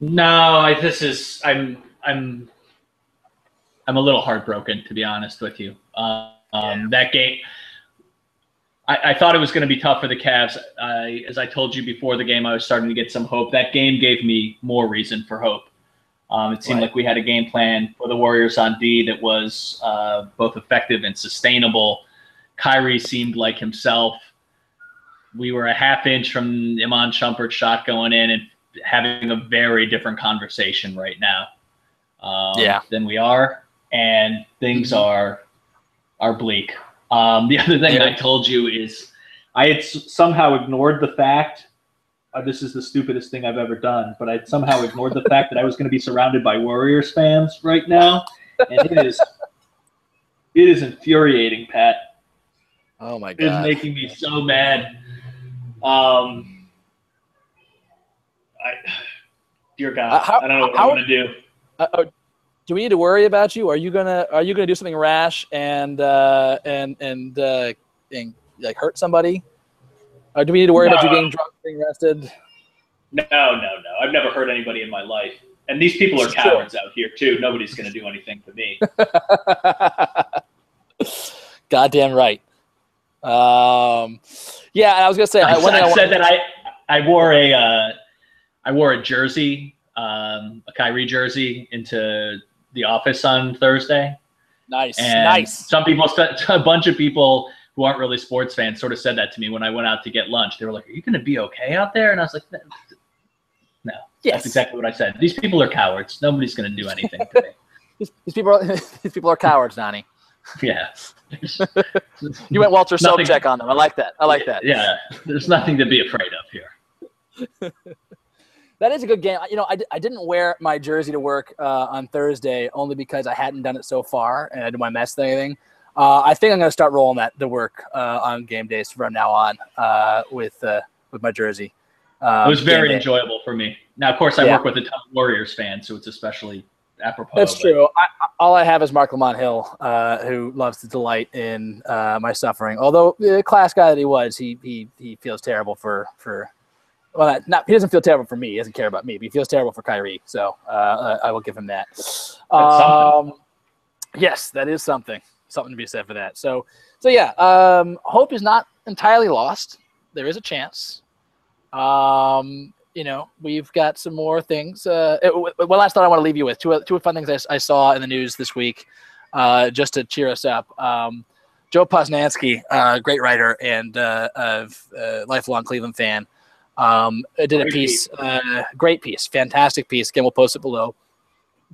No, I, this is I'm I'm I'm a little heartbroken, to be honest with you. Um, yeah. That game, I, I thought it was going to be tough for the Cavs. I, as I told you before the game, I was starting to get some hope. That game gave me more reason for hope. Um, it seemed right. like we had a game plan for the Warriors on D that was uh, both effective and sustainable. Kyrie seemed like himself. We were a half inch from Iman Shumpert's shot going in, and having a very different conversation right now um, yeah. than we are, and things are are bleak. Um, the other thing yeah. I told you is I had somehow ignored the fact, uh, this is the stupidest thing I've ever done, but I somehow ignored the fact that I was going to be surrounded by Warriors fans right now, and it is it is infuriating, Pat. Oh my God. It's making me so mad. Um, I, dear God, uh, how, I don't know what how, I'm gonna do. Uh, uh, do we need to worry about you? Are you gonna Are you gonna do something rash and uh, and and, uh, and like hurt somebody? Or do we need to worry no. about you getting drunk, being arrested? No, no, no. I've never hurt anybody in my life, and these people are cowards out here too. Nobody's gonna do anything to me. Goddamn right. Um, yeah, I was gonna say. I, I, one I, I said that I I wore a. Uh, I wore a jersey, um, a Kyrie jersey, into the office on Thursday. Nice, and nice. Some people, a bunch of people who aren't really sports fans, sort of said that to me when I went out to get lunch. They were like, "Are you going to be okay out there?" And I was like, "No." no. Yes. That's exactly what I said. These people are cowards. Nobody's going to do anything to me. these, these people, are, these people are cowards, Nani. Yeah. You went Walter Sobchak on them. I like that. I like that. Yeah. There's nothing to be afraid of here. That is a good game. You know, I, I didn't wear my jersey to work uh, on Thursday only because I hadn't done it so far and I didn't want to mess with anything. Uh, I think I'm going to start rolling that to work uh, on game days from now on uh, with uh, with my jersey. Um, it was very enjoyable for me. Now, of course, I yeah. work with a ton of Warriors fans, so it's especially apropos. That's true. I, I, all I have is Mark Lamont Hill, uh, who loves to delight in uh, my suffering. Although the class guy that he was, he he he feels terrible for for. Well, not, he doesn't feel terrible for me. He doesn't care about me, but he feels terrible for Kyrie. So uh, I, I will give him that. Um, yes, that is something. Something to be said for that. So, so yeah, um, hope is not entirely lost. There is a chance. Um, you know, we've got some more things. Uh, it, one last thought I want to leave you with. Two, two fun things I, I saw in the news this week uh, just to cheer us up. Um, Joe Posnanski, uh, great writer and uh, a lifelong Cleveland fan, Um, I did a piece, uh, great piece, fantastic piece. Again, we'll post it below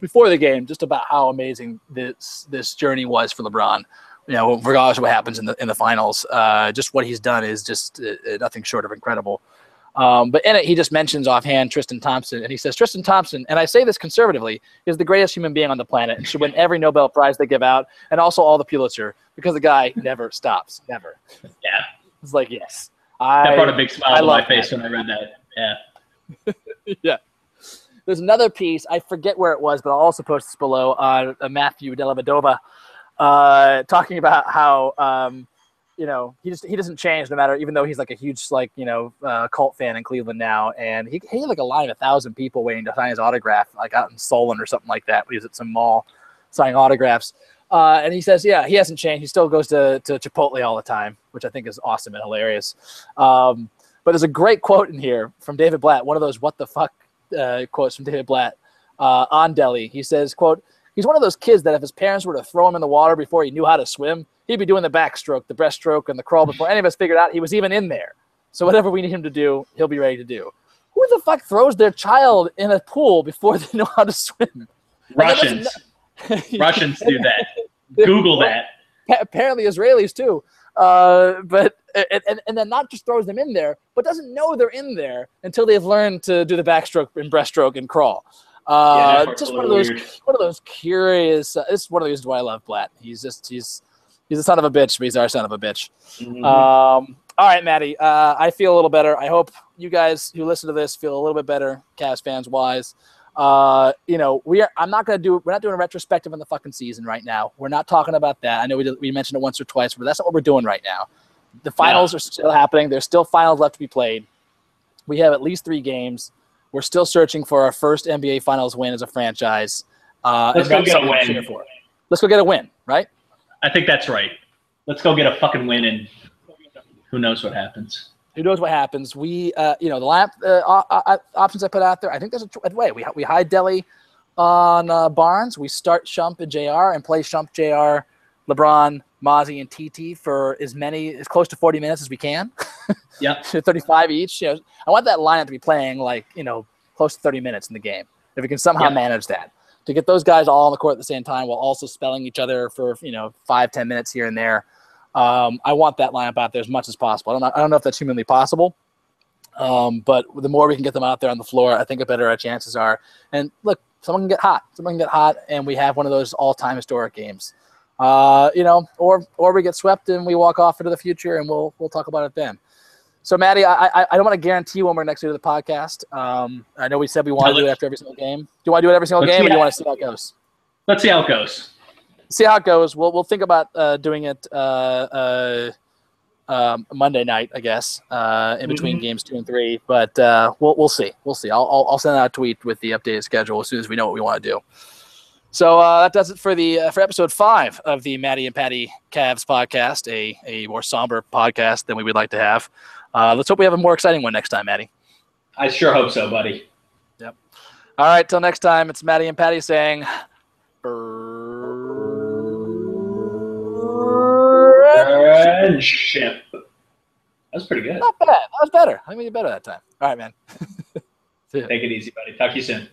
before the game just about how amazing this this journey was for LeBron. You know, regardless of what happens in the in the finals, uh, just what he's done is just uh, nothing short of incredible. Um, but in it, he just mentions offhand Tristan Thompson, and he says, Tristan Thompson, and I say this conservatively, is the greatest human being on the planet and should win every Nobel Prize they give out and also all the Pulitzer because the guy never stops, never. Yeah. It's like, yes. I, that brought a big smile I to my face that. when I read that. Yeah. Yeah. There's another piece, I forget where it was, but I'll also post this below, on uh, Matthew Dellavedova, uh, talking about how um, – you know, he just he doesn't change no matter, even though he's like a huge, like, you know, uh, cult fan in Cleveland now. And he, he had like a line of a thousand people waiting to sign his autograph, like out in Solon or something like that. He was at some mall signing autographs. Uh, and he says, yeah, he hasn't changed. He still goes to, to Chipotle all the time, which I think is awesome and hilarious. Um, but there's a great quote in here from David Blatt, one of those what the fuck uh, quotes from David Blatt uh, on Delly. He says, quote, he's one of those kids that if his parents were to throw him in the water before he knew how to swim, he'd be doing the backstroke, the breaststroke, and the crawl before any of us figured out he was even in there. So whatever we need him to do, he'll be ready to do. Who the fuck throws their child in a pool before they know how to swim? Russians. Like, Russians do that. Google that. Apparently Israelis too. Uh, but and, and then not just throws them in there, but doesn't know they're in there until they've learned to do the backstroke and breaststroke and crawl. Uh, yeah, just one of those, weird. one of those curious. Uh, it's one of the reasons why I love Blatt. He's just he's. He's a son of a bitch, but he's our son of a bitch. Mm-hmm. Um, all right, Maddie, uh, I feel a little better. I hope you guys who listen to this feel a little bit better, Cavs fans wise. Uh, you know, we are. I'm not gonna do. We're not doing a retrospective on the fucking season right now. We're not talking about that. I know we did, we mentioned it once or twice, but that's not what we're doing right now. The finals yeah. are still happening. There's still finals left to be played. We have at least three games. We're still searching for our first N B A Finals win as a franchise. Uh, Let's go get a win. Let's go get a win, right? I think that's right. Let's go get a fucking win, and who knows what happens. Who knows what happens? We, uh, you know, the lap, uh, uh, options I put out there. I think there's a way we we hide Delly on uh, Barnes. We start Shump and J R and play Shump, J R, LeBron, Mozzie, and T T for as many as close to forty minutes as we can. Yeah, thirty-five each. You know, I want that lineup to be playing like you know close to thirty minutes in the game if we can somehow yep. manage that. To get those guys all on the court at the same time while also spelling each other for, you know, five, ten minutes here and there. Um, I want that lineup out there as much as possible. I don't know, I don't know if that's humanly possible, um, but the more we can get them out there on the floor, I think the better our chances are. And, look, someone can get hot. Someone can get hot, and we have one of those all-time historic games. Uh, you know, or or we get swept and we walk off into the future, and we'll we'll talk about it then. So, Maddie, I I, I don't want to guarantee when we're next to the podcast. Um, I know we said we want to do it after every single game. Do you want to do it every single game, or do you want to see how it goes? Let's see how it goes. See how it goes. We'll we'll think about uh, doing it uh, uh, um, Monday night, I guess, uh, in between mm-hmm. games two and three. But uh, we'll we'll see. We'll see. I'll, I'll I'll send out a tweet with the updated schedule as soon as we know what we want to do. So uh, that does it for the uh, for episode five of the Maddie and Patty Cavs podcast, a a more somber podcast than we would like to have. Uh, let's hope we have a more exciting one next time, Maddie. I sure hope so, buddy. Yep. All right, till next time, it's Maddie and Patty saying friendship. That was pretty good. Not bad. That was better. I think we did better that time. All right, man. Take it easy, buddy. Talk to you soon.